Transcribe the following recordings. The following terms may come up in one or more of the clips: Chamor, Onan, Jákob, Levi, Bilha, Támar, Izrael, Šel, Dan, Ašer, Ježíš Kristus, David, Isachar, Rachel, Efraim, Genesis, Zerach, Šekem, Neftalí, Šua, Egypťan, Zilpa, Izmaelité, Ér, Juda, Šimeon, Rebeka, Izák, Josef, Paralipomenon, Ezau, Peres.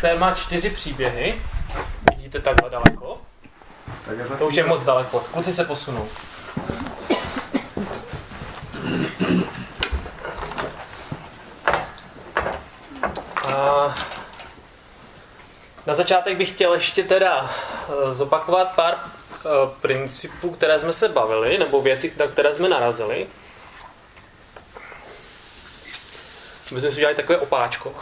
Téma 4 příběhy. Vidíte takhle daleko? To už je moc daleko. Kluci se posunou. A na začátek bych chtěl ještě teda zopakovat pár principů, které jsme se bavili, nebo věci, na které jsme narazili. My jsme si udělali takové opáčko.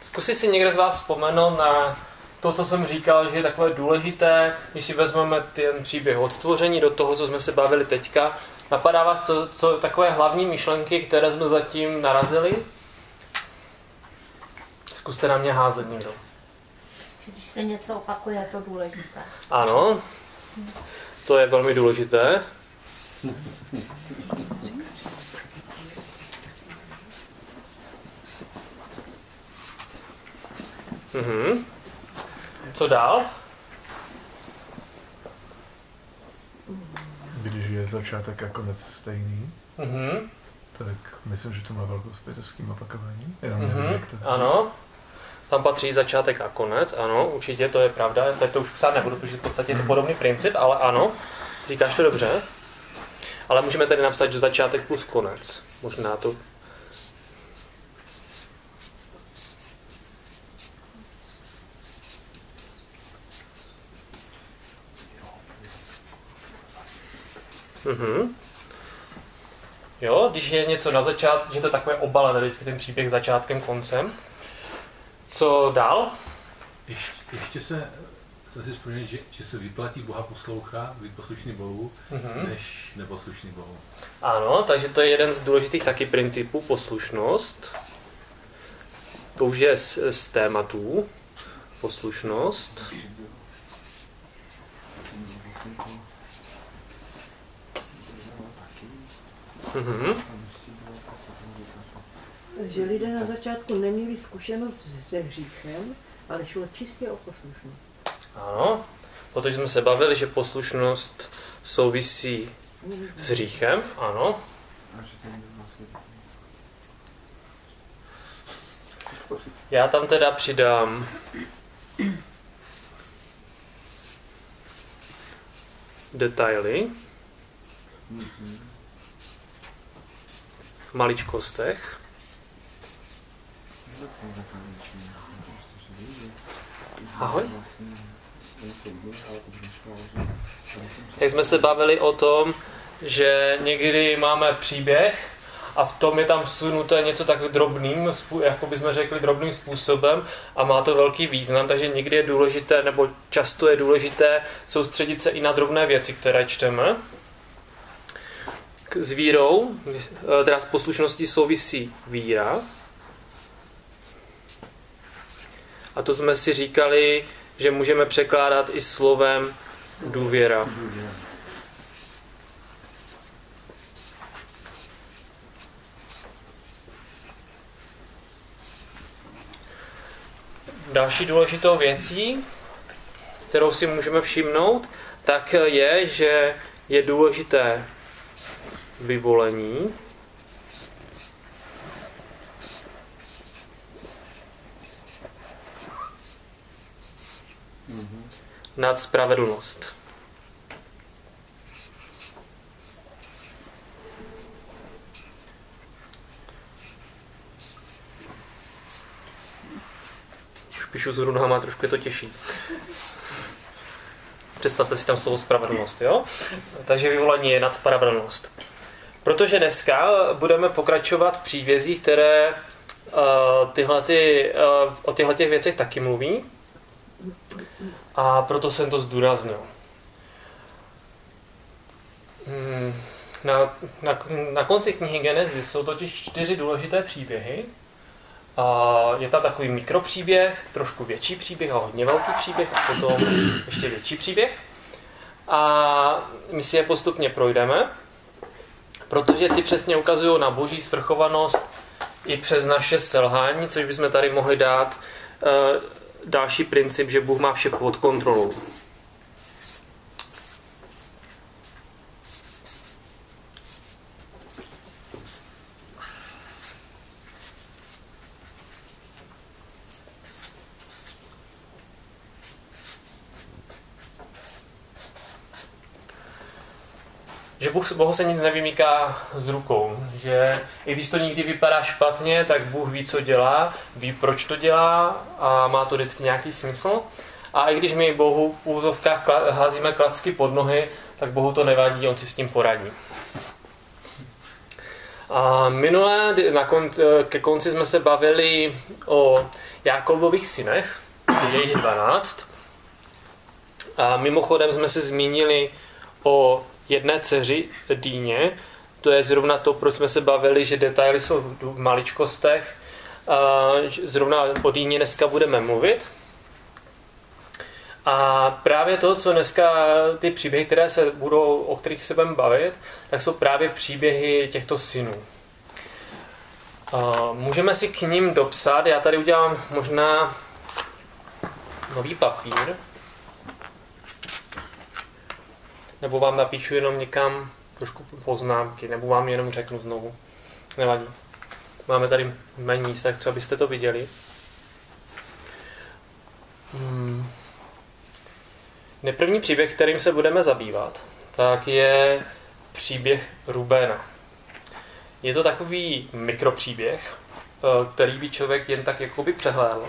Zkusí si někdo z vás vzpomenout na to, co jsem říkal, že je takové důležité, když si vezmeme ten příběh od stvoření do toho, co jsme se bavili teďka. Napadá vás, co takové hlavní myšlenky, které jsme zatím narazili? Zkuste na mě házet někdo. Když se něco opakuje, je to důležité. Ano, to je velmi důležité. Mhm. Co dál? Když je začátek a konec stejný, tak myslím, že to má velkou zpětost s tím opakováním. Ano, tam patří začátek a konec, ano, určitě to je pravda. Teď to už psát nebudu, protože v podstatě je to podobný princip, ale ano, říkáš to dobře. Ale můžeme tady napsat, že začátek plus konec. Možná to... Jo, když je něco na začátku, že to je takové obalené vždycky ten příběh začátkem, koncem. Co dál? Ještě se zase vzpomínat, že se vyplatí Boha poslouchat, být poslušný Bohu, než neposlušný Bohu. Ano, takže to je jeden z důležitých taky principů, poslušnost. To už je z tématů, poslušnost. Že lidé na začátku neměli zkušenost se hříchem, ale šlo čistě o poslušnost. Ano, protože jsme se bavili, že poslušnost souvisí s hříchem, ano. Já tam teda přidám... detaily. V maličkostech. Ahoj. Jak jsme se bavili o tom, že někdy máme příběh a v tom je tam vsunuté něco tak drobným, jako bychom řekli drobným způsobem a má to velký význam, takže někdy je důležité, nebo často je důležité soustředit se i na drobné věci, které čteme. S vírou, teda s poslušností souvisí víra. A to jsme si říkali, že můžeme překládat i slovem důvěra. Další důležitou věcí, kterou si můžeme všimnout, tak je, že je důležité vyvolení. Nad spravedlnost. Už píšu s runama, trošku je to těžší. Představte si tam slovo spravedlnost, jo? Takže vyvolení je nad spravedlnost. Protože dneska budeme pokračovat v příbězích, které o těchto věcech taky mluví. A proto jsem to zdůraznil. Na konci knihy Genesis jsou totiž 4 důležité příběhy. Je tam takový mikropříběh, trošku větší příběh a hodně velký příběh a potom ještě větší příběh. A my si je postupně projdeme. Protože ty přesně ukazují na boží svrchovanost i přes naše selhání, což bychom tady mohli dát další princip, že Bůh má vše pod kontrolou. že Bohu se nic nevymyká z rukou, že i když to nikdy vypadá špatně, tak Bůh ví, co dělá, ví, proč to dělá a má to vždycky nějaký smysl. A i když my Bohu v úzovkách házíme klacky pod nohy, tak Bohu to nevadí, on si s tím poradí. A minulé, ke konci jsme se bavili o Jákobových synech, jejich 12. A mimochodem jsme se zmínili o jedné dceři Díně. To je zrovna to, proč jsme se bavili, že detaily jsou v maličkostech. Zrovna o Díně dneska budeme mluvit. A právě to, co dneska ty příběhy, o kterých se budeme bavit, tak jsou právě příběhy těchto synů. Můžeme si k nim dopsat, já tady udělám možná nový papír. Nebo vám napíšu jenom někam trošku poznámky, nebo vám jenom řeknu znovu. Nevadí. Máme tady méně míst, tak co, abyste to viděli. První příběh, kterým se budeme zabývat, tak je příběh Rúbena. Je to takový mikropříběh, který by člověk jen tak jakoby přehlédl,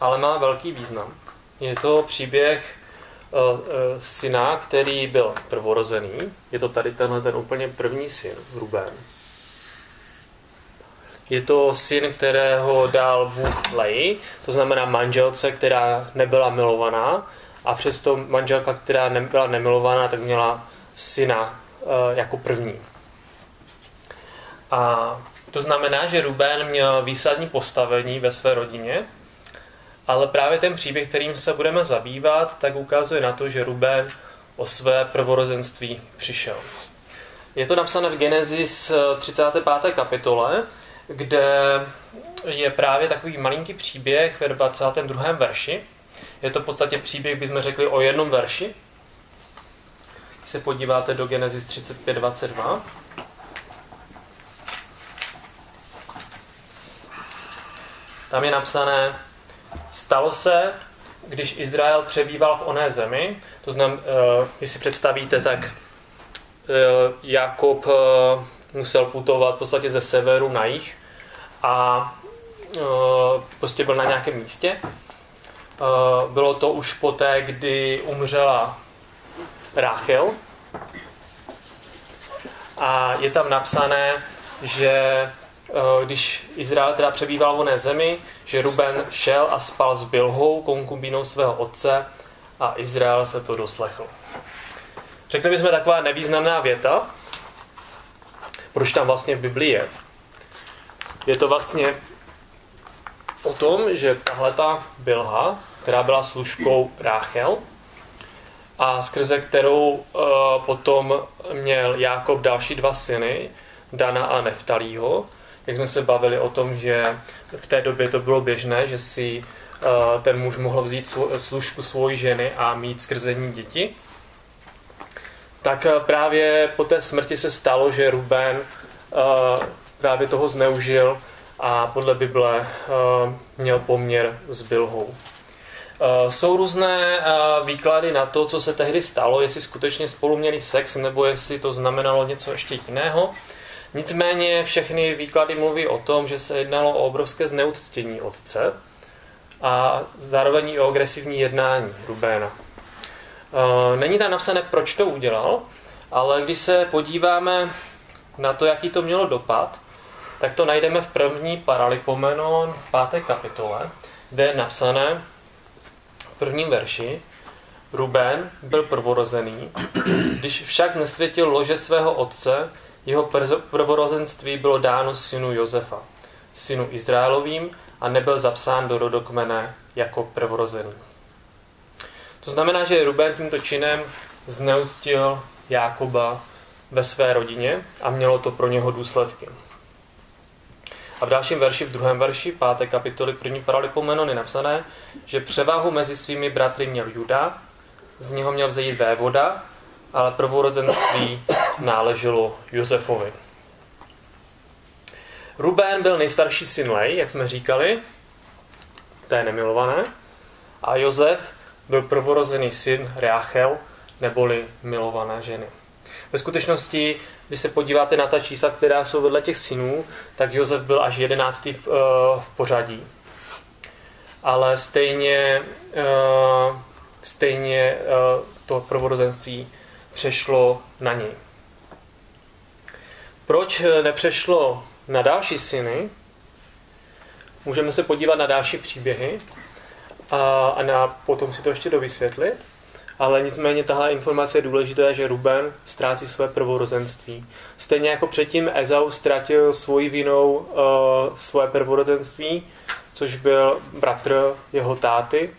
ale má velký význam. Je to příběh syna, který byl prvorozený. Je to tady tenhle ten úplně první syn, Rúben. Je to syn, kterého dal Bůh Leji, to znamená manželce, která nebyla milovaná, a přesto manželka, která nebyla nemilovaná, tak měla syna jako první. A to znamená, že Rúben měl výsadní postavení ve své rodině, ale právě ten příběh, kterým se budeme zabývat, tak ukazuje na to, že Rúben o své prvorozenství přišel. Je to napsáno v Genesis 35. kapitole, kde je právě takový malinký příběh ve 22. verši. Je to v podstatě příběh, bychom řekli, o jednom verši. Když se podíváte do Genesis 35.22. Tam je napsané: stalo se, když Izrael přebýval v oné zemi, to znamená, když si představíte, tak Jákob musel putovat v podstatě ze severu na jih a prostě byl na nějakém místě. Bylo to už poté, kdy umřela Rachel. A je tam napsané, že když Izrael teda přebýval v oné zemi, že Rúben šel a spal s Bilhou, konkubínou svého otce, a Izrael se to doslechl. Řekli bychom taková nevýznamná věta. Proč tam vlastně v Biblii je? Je to vlastně o tom, že tahleta Bilha, která byla služkou Rachel a skrze kterou potom měl Jákob další dva syny, Dana a Neftalího, jak jsme se bavili o tom, že v té době to bylo běžné, že si ten muž mohl vzít služku svojí ženy a mít skrze ní děti, tak právě po té smrti se stalo, že Rúben právě toho zneužil a podle Bible měl poměr s Bilhou. Jsou různé výklady na to, co se tehdy stalo, jestli skutečně spolu měli sex, nebo jestli to znamenalo něco ještě jiného. Nicméně všechny výklady mluví o tom, že se jednalo o obrovské zneuctění otce a zároveň i o agresivní jednání Rúbena. Není tam napsané, proč to udělal, ale když se podíváme na to, jaký to mělo dopad, tak to najdeme v první Paralipomenon, 5. kapitole, kde je napsané v prvním verši: Rúben byl prvorozený, když však znesvětil lože svého otce, jeho prvorozenství bylo dáno synu Josefa, synu Izraelovým, a nebyl zapsán do rodokmene jako prvorozený. To znamená, že Rúben tímto činem zneuctil Jákoba ve své rodině a mělo to pro něho důsledky. A v dalším verši, v druhém verši, 5. kapitoly 1. Paralipomenon je napsané, že převahu mezi svými bratry měl Juda, z něho měl vzejít vévoda, ale prvorozenství náleželo Josefovi. Rúben byl nejstarší syn Leji, jak jsme říkali, to je nemilované, a Josef byl prvorozený syn Rachel, neboli milované ženy. Ve skutečnosti, když se podíváte na ta čísla, která jsou vedle těch synů, tak Josef byl až 11. v pořadí. Ale stejně to prvorozenství přešlo na něj. Proč nepřešlo na další syny? Můžeme se podívat na další příběhy a potom si to ještě dovysvětlit. Ale nicméně tahle informace je důležitá, že Ruben ztrácí své prvorozenství. Stejně jako předtím Ezau ztratil svojí vinou svoje prvorozenství, což byl bratr jeho táty,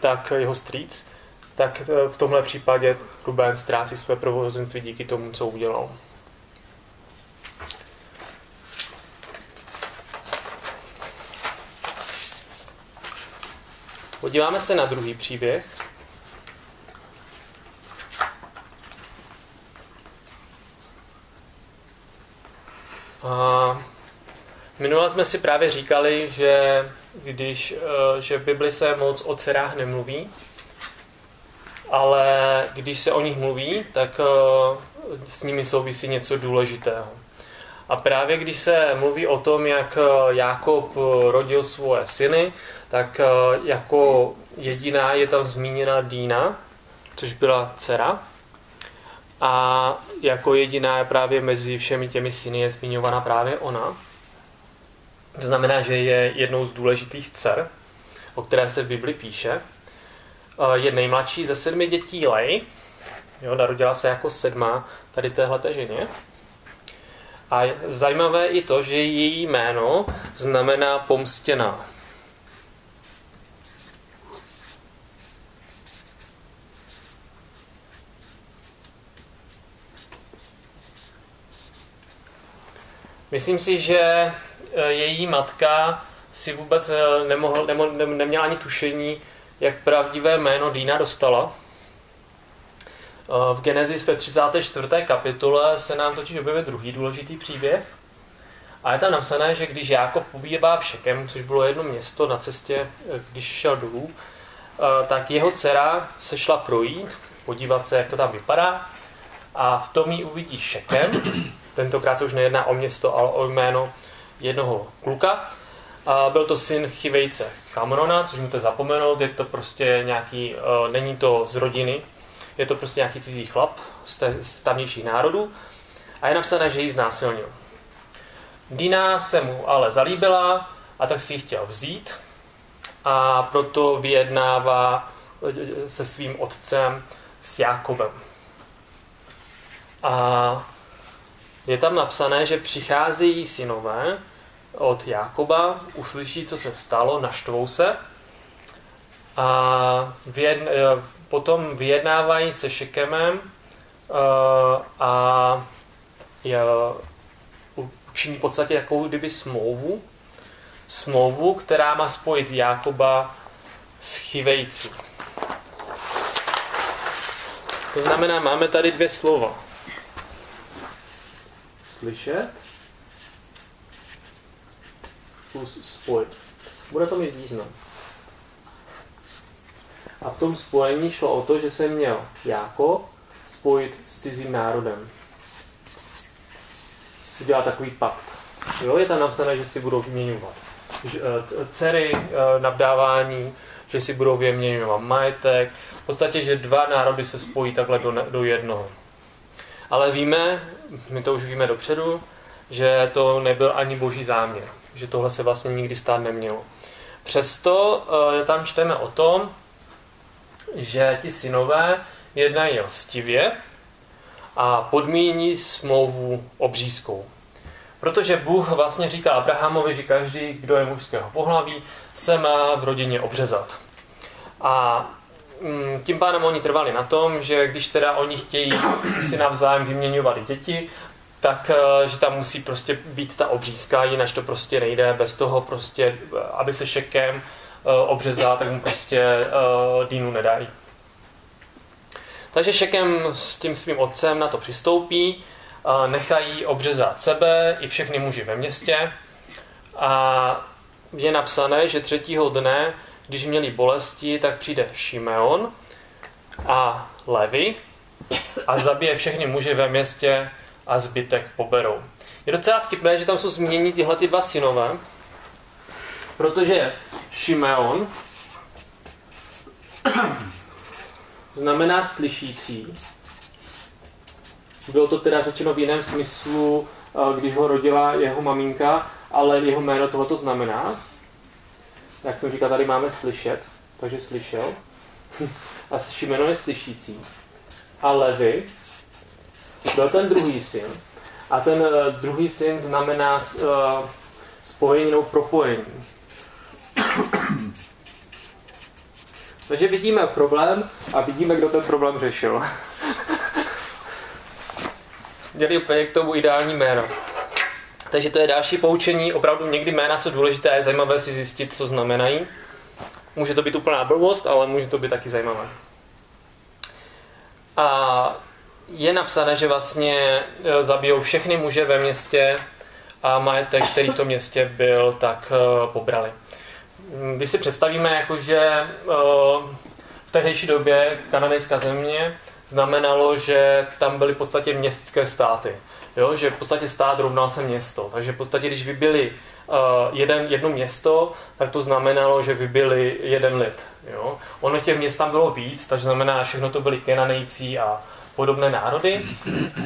tak jeho strýc, tak v tomhle případě Ruben ztrácí své prvorozenství díky tomu, co udělal. Podíváme se na druhý příběh. Minule jsme si právě říkali, že v Bibli se moc o dcerách nemluví, ale když se o nich mluví, tak s nimi souvisí něco důležitého. A právě když se mluví o tom, jak Jákob rodil svoje syny, tak jako jediná je tam zmíněna Dína, což byla dcera. A jako jediná je právě mezi všemi těmi syny je zmiňována právě ona. To znamená, že je jednou z důležitých dcer, o které se v Bibli píše. Je nejmladší ze 7 dětí Lej. Jo, narodila se jako 7. tady téhleté ženě. A zajímavé i to, že její jméno znamená pomstěná. Myslím si, že její matka si vůbec neměla ani tušení, jak pravdivé jméno Dína dostala. V Genesis ve 34. kapitole se nám totiž objeví druhý důležitý příběh. A je tam napsané, že když Jákob pobývá v Šekemu, což bylo jedno město na cestě, když šel dolů, tak jeho dcera se šla projít, podívat se, jak to tam vypadá. A v tom ji uvidí Šekem. Tentokrát se už nejedná o město, ale o jméno jednoho kluka. A byl to syn Chivejce Chamrona, což můžete zapomenout, je to prostě nějaký, není to z rodiny, je to prostě nějaký cizí chlap z tamnějších národů a je napsané, že ji znásilnil. Dína se mu ale zalíbila a tak si ji chtěl vzít a proto vyjednává se svým otcem s Jákobem. A je tam napsané, že přicházejí synové od Jákoba, uslyší, co se stalo, naštvou se a potom vyjednávají se Šekemem a učiní v podstatě jakou kdyby smlouvu, která má spojit Jákoba s Chivejcí. To znamená, máme tady dvě slova. Slyšet plus spojit. Bude to mít význam. A v tom spojení šlo o to, že se měl Jákob spojit s cizím národem. Udělá takový pakt. Jo, je tam napsané, že si budou vyměňovat dcery, navdávání, že si budou vyměňovat majetek. V podstatě, že dva národy se spojí takhle do jednoho. Ale víme, my to už víme dopředu, že to nebyl ani boží záměr, že tohle se vlastně nikdy stát nemělo. Přesto tam čteme o tom, že ti synové jednají lstivě a podmíní smlouvu obřízkou. Protože Bůh vlastně říká Abrahamovi, že každý, kdo je mužského pohlaví, se má v rodině obřezat. A tím pádem oni trvali na tom, že když teda oni chtějí si navzájem vyměňovat děti, tak že tam musí prostě být ta obřízka, jinak to prostě nejde, bez toho prostě, aby se Šekem obřezal, tak mu prostě Dínu nedají. Takže Šekem s tím svým otcem na to přistoupí, nechají obřezat sebe i všechny muži ve městě a je napsané, že 3. dne, když měli bolesti, tak přijde Šimeon a Levi a zabije všechny muže ve městě a zbytek poberou. Je docela vtipné, že tam jsou zmíněni tyhle ty dva synové, protože Šimeon znamená slyšící. Bylo to teda řečeno v jiném smyslu, když ho rodila jeho maminka, ale jeho jméno tohoto znamená. Jak jsem říkal, tady máme slyšet, takže slyšel. A Šimeon je slyšící. A Levi byl ten druhý syn. A ten druhý syn znamená spojení nebo propojení. Takže vidíme problém a vidíme, kdo ten problém řešil. Měli úplně k tomu ideální jméno. Takže to je další poučení. Opravdu někdy jména jsou důležité a je zajímavé si zjistit, co znamenají. Může to být úplná blbost, ale může to být taky zajímavé. A je napsané, že vlastně zabijou všechny muže ve městě a majetek, který v tom městě byl, tak pobrali. Když si představíme, jakože v tehdejší době kananejská země znamenalo, že tam byly v podstatě městské státy. Jo? Že v podstatě stát rovnal se město. Takže v podstatě, když vybili jedno město, tak to znamenalo, že vybili jeden lid. Jo? Ono těch měst tam bylo víc, takže znamená, všechno to byly Kenanejci a podobné národy,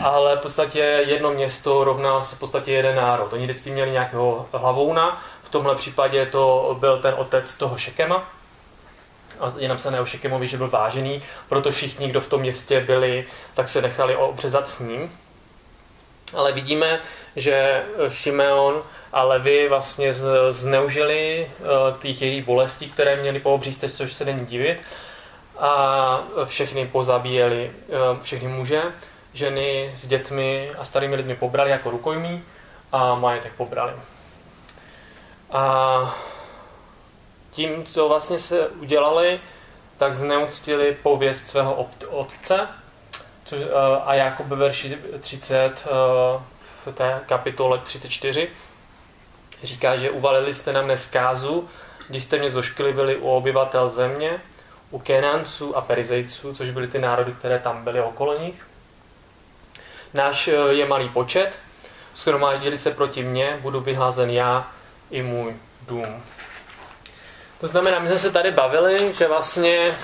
ale v podstatě jedno město rovnalo se v podstatě jeden národ. Oni vždycky měli nějakého hlavouna, v tomhle případě to byl ten otec toho Šekema. A je napsané o Šekemovi, že byl vážený, proto všichni, kdo v tom městě byli, tak se nechali obřezat s ním. Ale vidíme, že Šimeon a Levi vlastně zneužili těch jejich bolestí, které měli po obřízce, což se není divit. A všechny pozabíjeli, všechny muže, ženy s dětmi a starými lidmi pobrali jako rukojmí a majetek pobrali. A tím, co vlastně se udělali, tak zneuctili pověst svého otce. A Jákob ve verši 30 v té kapitole 34 říká, že uvalili jste na mne zkázu, když jste mě zošklivili u obyvatel země, u Kenanců a Perizejců, což byly ty národy, které tam byly okolo nich. Náš je malý počet, shromáždili se proti mně, budu vyhlazen já i můj dům. To znamená, my jsme se tady bavili, že vlastně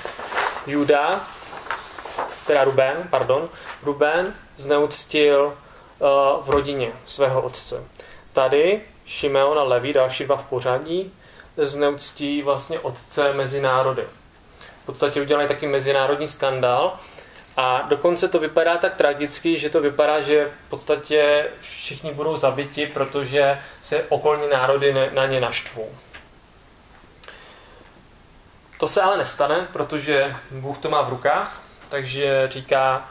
Rúben zneuctil v rodině svého otce. Tady Šimeon a Levi, další dva v pořadí, zneuctí vlastně otce mezi národy. V podstatě udělají taky mezinárodní skandál a dokonce to vypadá tak tragicky, že to vypadá, že v podstatě všichni budou zabiti, protože se okolní národy na ně naštvou. To se ale nestane, protože Bůh to má v rukách, takže říká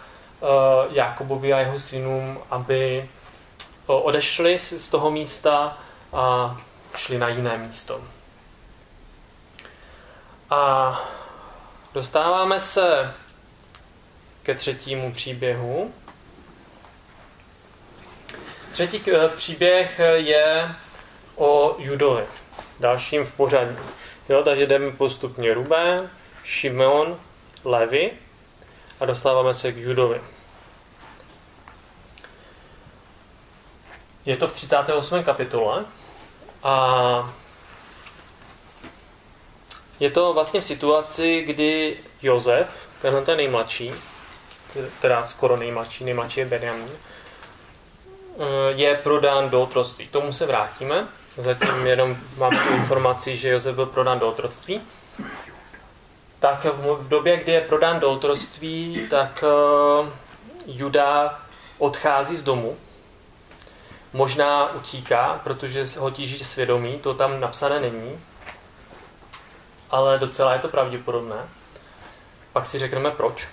Jákobovi a jeho synům, aby odešli z toho místa a šli na jiné místo. A dostáváme se ke třetímu příběhu. Třetí příběh je o Judovi, dalším v pořadí. Jo, takže jdeme postupně Rúben, Šimeon, Levi a dostáváme se k Judovi. Je to v 38. kapitole a je to vlastně v situaci, kdy Josef, tenhle ten nejmladší, teda skoro nejmladší je Benjamín, je prodán do otroctví. K tomu se vrátíme. Zatím jenom mám tu informaci, že Josef byl prodán do otroctví. Tak v době, kdy je prodán do otroctví, tak Juda odchází z domu. Možná utíká, protože ho tíží svědomí, to tam napsané není. Ale docela je to pravděpodobné. Pak si řekneme proč.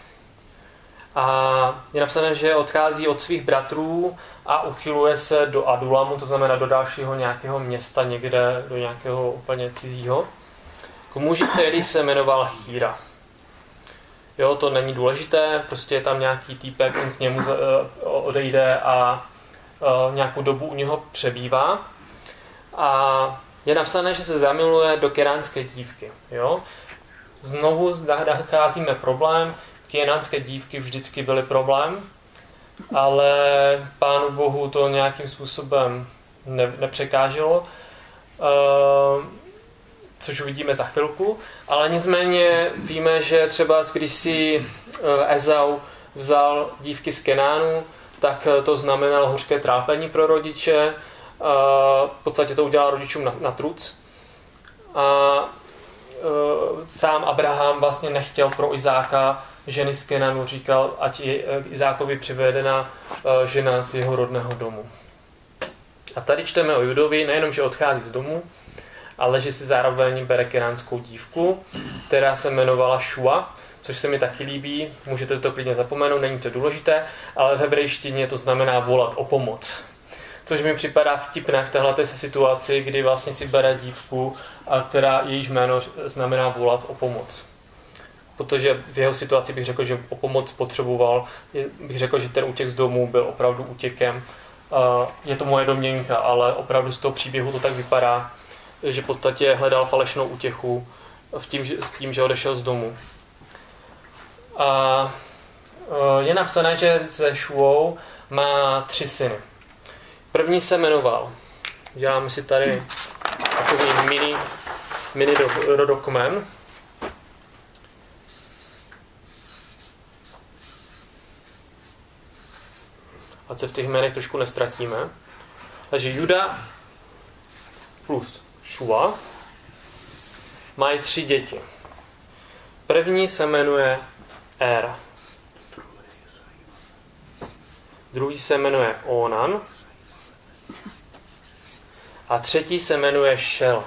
A je napsané, že odchází od svých bratrů a uchyluje se do Adulamu, to znamená do dalšího nějakého města, někde do nějakého úplně cizího. K muži, který se jmenoval Chýra. Jo, to není důležité, prostě je tam nějaký týpek, on k němu odejde a nějakou dobu u něho přebývá. A je napsané, že se zamiluje do keránské dívky. Jo? Znovu nacházíme problém, Kenánské dívky vždycky byly problém, ale Pánu Bohu to nějakým způsobem nepřekáželo, což uvidíme za chvilku, ale nicméně víme, že třeba když si Ezau vzal dívky z Kenánu, tak to znamenalo hořké trápení pro rodiče, v podstatě to udělal rodičům na truc. A sám Abraham vlastně nechtěl pro Izáka ženy z Kenanu, říkal, ať je Izákovi přivedena žena z jeho rodného domu. A tady čteme o Judovi, nejenom, že odchází z domu, ale že si zároveň bere kenánskou dívku, která se jmenovala Šua, což se mi taky líbí, můžete to klidně zapomenout, není to důležité, ale v hebrejštině to znamená volat o pomoc. Což mi připadá vtipné v téhleté situaci, kdy vlastně si bere dívku, která jejíž jméno znamená volat o pomoc. Protože v jeho situaci bych řekl, že o pomoc potřeboval, bych řekl, že ten útěk z domu byl opravdu útěkem. Je to moje domněnka, ale opravdu z toho příběhu to tak vypadá, že v podstatě hledal falešnou útěchu s tím, že odešel z domu. A je napsané, že se Šuou má 3 syny. První se jmenoval, děláme si tady takový mini rodokmen. Ať se v těch jménech trošku nestratíme. Takže Juda plus Šua mají 3 děti. První se jmenuje Ér. Druhý se jmenuje Onan. A třetí se jmenuje Šel.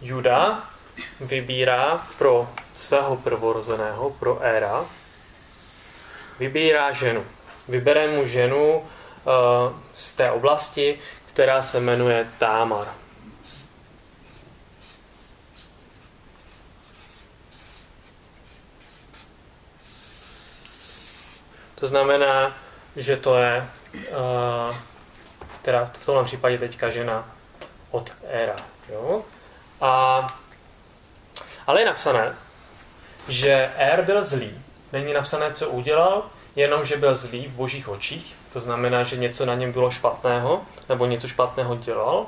Juda vybírá pro svého prvorozeného, pro Éra, vybírá ženu. Vybere mu ženu z té oblasti, která se jmenuje Támar. To znamená, že to je teda v tomhle případě teďka žena od Éra. Jo? Ale je napsané, že Ér byl zlý. Není napsané, co udělal, jenom, že byl zlý v božích očích. To znamená, že něco na něm bylo špatného, nebo něco špatného dělal.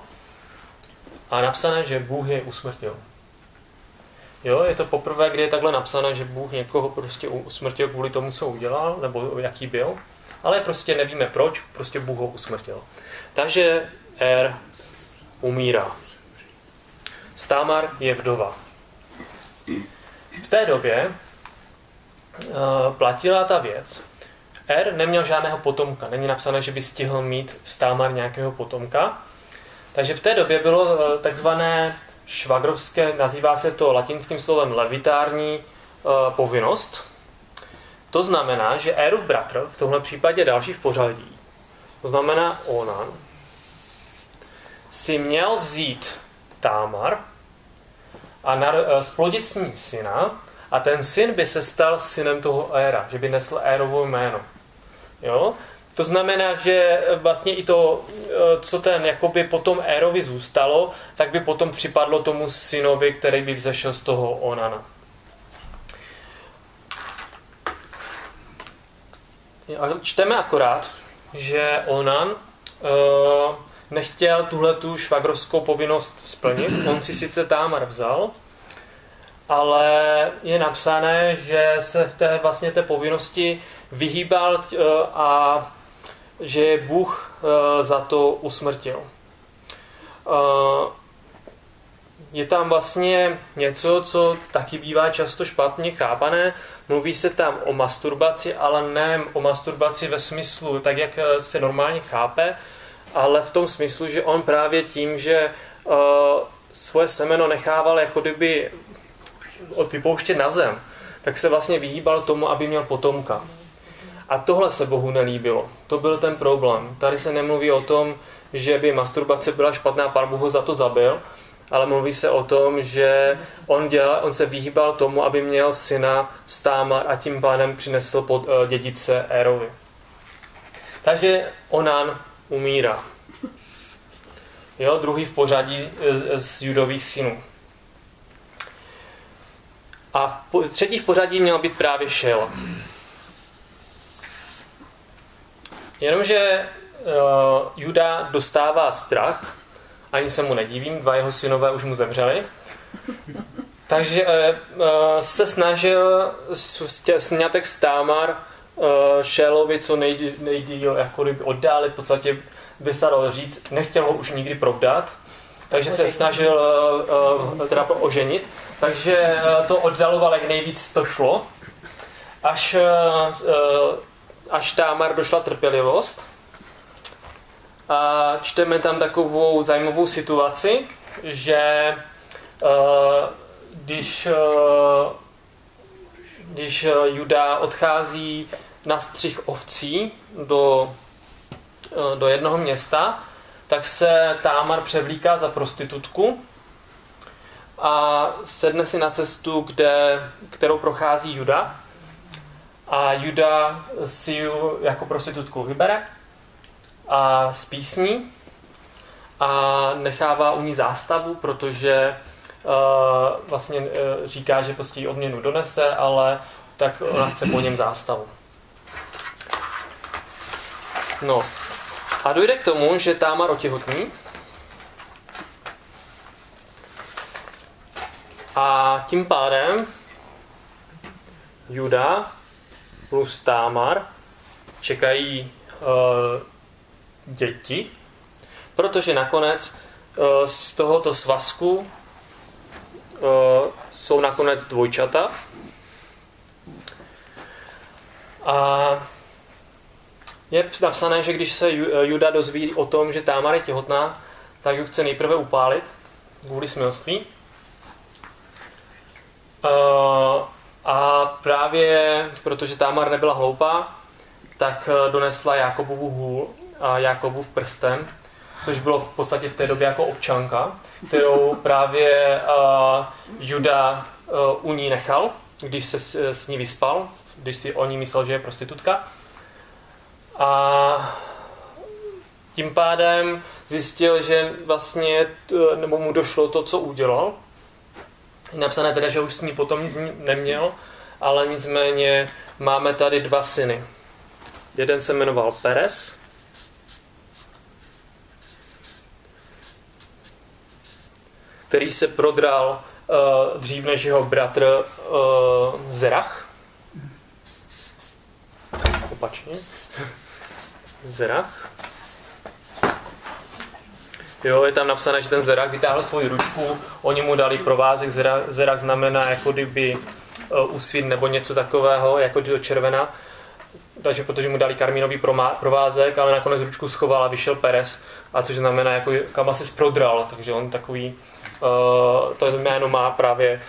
A napsané, že Bůh je usmrtil. Jo, je to poprvé, kdy je takhle napsané, že Bůh někoho prostě usmrtil kvůli tomu, co udělal, nebo jaký byl. Ale prostě nevíme proč, prostě Bůh ho usmrtil. Takže Ér umírá. Támar je vdova. V té době platila ta věc. Ér neměl žádného potomka. Není napsané, že by stihl mít z Támar nějakého potomka. Takže v té době bylo takzvané švagrovské, nazývá se to latinským slovem levitární povinnost. To znamená, že Érův bratr, v tomhle případě další v pořadí, to znamená Onan, si měl vzít Támar a splodit s ní syna, a ten syn by se stal synem toho Éra, že by nesl Érovo jméno. Jo? To znamená, že vlastně i to, co ten jakoby potom Érovi zůstalo, tak by potom připadlo tomu synovi, který by vzešel z toho Onana. A čteme akorát, že Onan nechtěl tuhletu švagrovskou povinnost splnit. On si sice Támar vzal, ale je napsané, že se v té, vlastně té povinnosti vyhýbal a že Bůh za to usmrtil. Je tam vlastně něco, co taky bývá často špatně chápané. Mluví se tam o masturbaci, ale ne o masturbaci ve smyslu, tak jak se normálně chápe, ale v tom smyslu, že on právě tím, že svoje semeno nechával jako kdyby vypouštět na zem, tak se vlastně vyhýbal tomu, aby měl potomka. A tohle se Bohu nelíbilo. To byl ten problém. Tady se nemluví o tom, že by masturbace byla špatná, Pán Bůh ho za to zabil, ale mluví se o tom, že on se vyhýbal tomu, aby měl syna z Támar a tím pádem přinesl pod dědice Érovi. Takže Onan umírá. Jo, druhý v pořadí z Judových synů. A třetí v pořadí měl být právě Šel. Jenomže Juda dostává strach, ani se mu nedivím, dva jeho synové už mu zemřeli, takže se snažil sňatek s Támar Šelovi co nejdýl jako oddálit, v podstatě by se dalo říct, nechtěl ho už nikdy provdat, takže se snažil teda oženit, takže to oddaloval, jak nejvíc to šlo, až Támar došla trpělivost. A čteme tam takovou zajímavou situaci, že když Juda odchází na střih ovcí do jednoho města, tak se Támar převlíká za prostitutku a sedne si na cestu, kterou prochází Juda, a Juda si ju jako prostitutku vybere a spísní a nechává u ní zástavu, protože vlastně říká, že prostě odměnu donese, ale tak ona chce po něm zástavu. No. A dojde k tomu, že Támar otěhotní a tím pádem Juda plus Támar čekají děti, protože nakonec z tohoto svazku jsou nakonec dvojčata. A je napsané, že když se Juda dozví o tom, že Támar je těhotná, tak ji chce nejprve upálit kvůli smilství. A právě protože Támar nebyla hloupá, tak donesla Jákobovu hůl a Jákobův prsten, což bylo v podstatě v té době jako občanka, kterou právě Juda u ní nechal, když se s ní vyspal, když si o ní myslel, že je prostitutka. A tím pádem zjistil, že vlastně, nebo mu došlo to, co udělal. Je napsané teda, že už s ní potom nic neměl, ale nicméně máme tady dva syny. Jeden se jmenoval Peres který se prodral dřív než jeho bratr Zerach. Opačně. Zerach. Jo, je tam napsané, že ten Zerach vytáhl svoji ručku, oni mu dali provázek, Zerach znamená jako kdyby úsvit nebo něco takového, jako do červena. Takže protože mu dali karmínový provázek, ale nakonec ručku schoval a vyšel Peres, a což znamená, jako kam asi zprodral, takže on takový to jméno má právě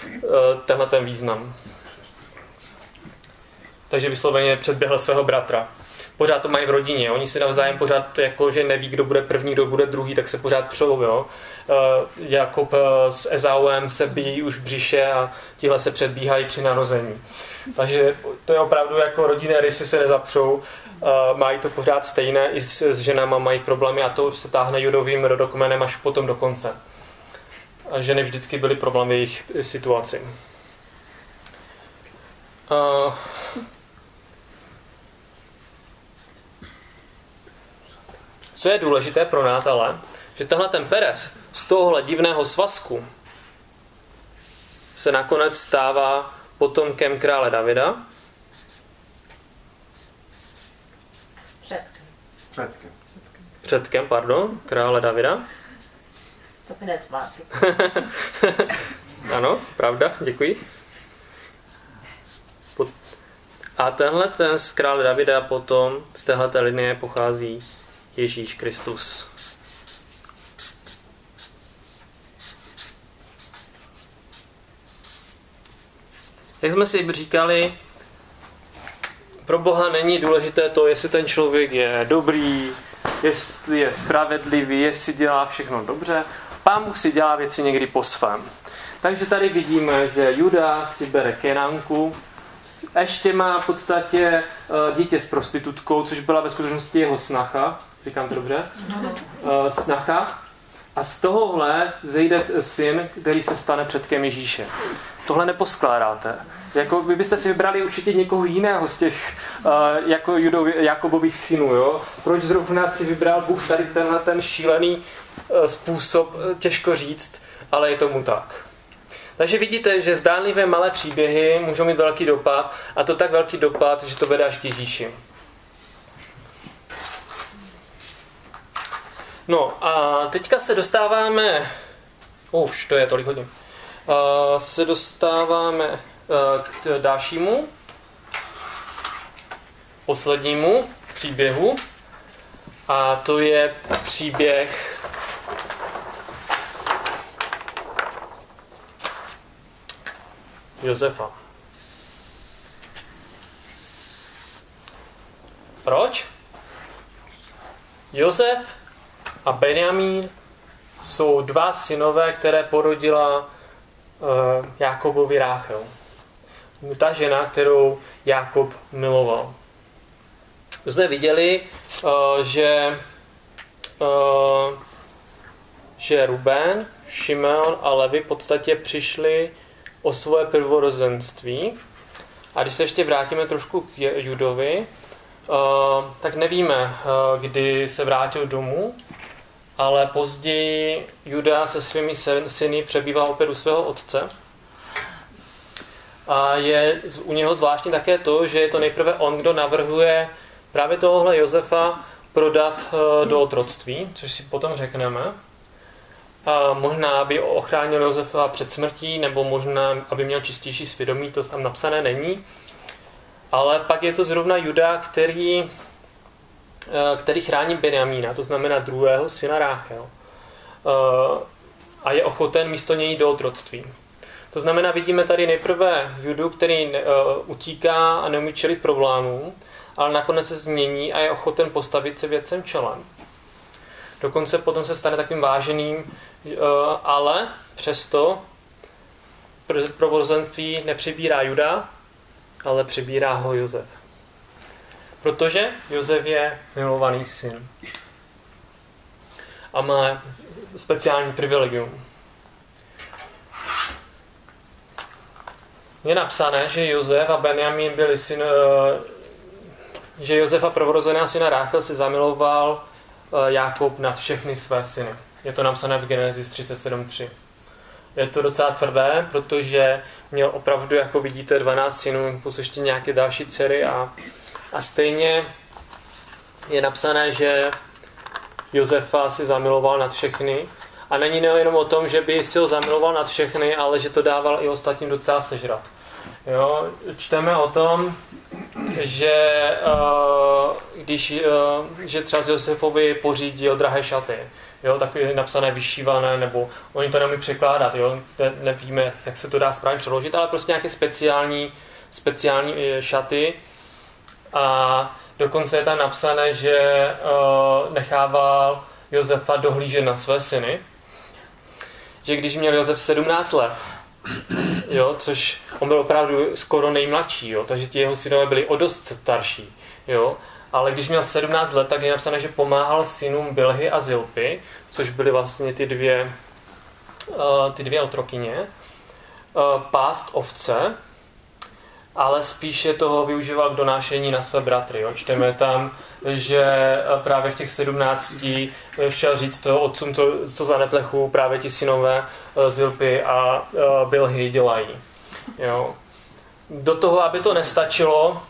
tenhle ten význam. Takže vysloveně předběhl svého bratra. Pořád to mají v rodině, oni si navzájem pořád, jako, že neví, kdo bude první, kdo bude druhý, tak se pořád přelou, jo. Jákob s Ezauem se bijí už břiše a tihle se předbíhají při narození. Takže to je opravdu jako rodinné rysy se nezapřou, mají to pořád stejné, i s ženama mají problémy a to se táhne Judovým rodokmenem až potom do konce. A ženy vždycky byly problém v jejich situaci. Co je důležité pro nás ale, že tenhle ten Peres z tohohle divného svazku se nakonec stává potomkem krále Davida. Předkem, pardon, krále Davida. To by nezvládli. Ano, pravda, děkuji. A tenhle ten z krále Davida potom z téhleté linie pochází Ježíš Kristus. Jak jsme si říkali, pro Boha není důležité to, jestli ten člověk je dobrý, jestli je spravedlivý, jestli dělá všechno dobře. Pán Bůh si dělá věci někdy po svém. Takže tady vidíme, že Juda si bere Kenanku, ještě má v podstatě dítě s prostitutkou, což byla ve skutečnosti jeho snacha, říkám dobře, snacha. A z tohohle vzejde syn, který se stane předkem Ježíše. Tohle neposkládáte. Jako vy byste si vybrali určitě někoho jiného z těch jako Jakobových synů. Jo? Proč zrovna si vybral Bůh tady tenhle ten šílený způsob, těžko říct, ale je tomu tak. Takže vidíte, že zdánlivé malé příběhy můžou mít velký dopad, a to tak velký dopad, že to vede až k Ježíši. No a teďka se dostáváme, už to je tolik hodin, se dostáváme k dalšímu, poslednímu příběhu, a to je příběh Josefa. Proč? Josef a Benjamín jsou dva synové, které porodila Jákobovi Rachel. Ta žena, kterou Jákob miloval. Už jsme viděli, že Rúben, Šimeon a Levi v podstatě přišli o svoje prvorozenství. A když se ještě vrátíme trošku k Judovi, tak nevíme, kdy se vrátil domů, ale později Juda se svými syny přebývá opět u svého otce. A je u něho zvláštní také to, že je to nejprve on, kdo navrhuje právě tohohle Josefa prodat do otroctví, což si potom řekneme. A možná, aby ochránil Josefa před smrtí, nebo možná, aby měl čistější svědomí, to tam napsané není. Ale pak je to zrovna Juda, který chrání Benjamína, to znamená druhého syna Ráchel, a je ochoten místo něj do otroctví. To znamená, vidíme tady nejprve Judu, který utíká a neumí čelit problémům, ale nakonec se změní a je ochoten postavit se věcem čelem. Dokonce potom se stane takovým váženým, ale přesto prvozenství nepřebírá Juda, ale přebírá ho Josef. Protože Josef je milovaný syn a má speciální privilegium. Je napsané, že Josef a Benjamín byli že Josefa prvorozeného syna Ráchel si zamiloval Jákob nad všechny své syny. Je to napsané v Genesis 37.3. Je to docela tvrdé, protože měl opravdu, jako vidíte, 12 synů, plus ještě nějaké další dcery, a stejně je napsané, že Josefa si zamiloval nad všechny. A není jenom o tom, že by si ho zamiloval nad všechny, ale že to dával i ostatním docela sežrat. Jo? Čteme o tom, že třeba Josefovi pořídil drahé šaty. Jo? Takové napsané vyšívané, nebo oni to nemůžou překládat. Jo? Nevíme, jak se to dá správně přeložit, ale prostě nějaké speciální šaty. A dokonce je tam napsané, že nechával Josefa dohlížet na své syny, že když měl Josef 17 let, jo, což on byl opravdu skoro nejmladší, jo, takže ti jeho synové byli o dost starší, jo, ale když měl 17 let, tak je napsané, že pomáhal synům Bilhy a Zilpy, což byly vlastně ty dvě otrokyně, pást ovce, ale spíše toho využíval k donášení na své bratry. Jo. Čteme tam, že právě v těch 17 šel říct toho otcům, co za neplechu právě ti synové Zilpy a Bilhy dělají. Jo. Do toho, aby to nestačilo,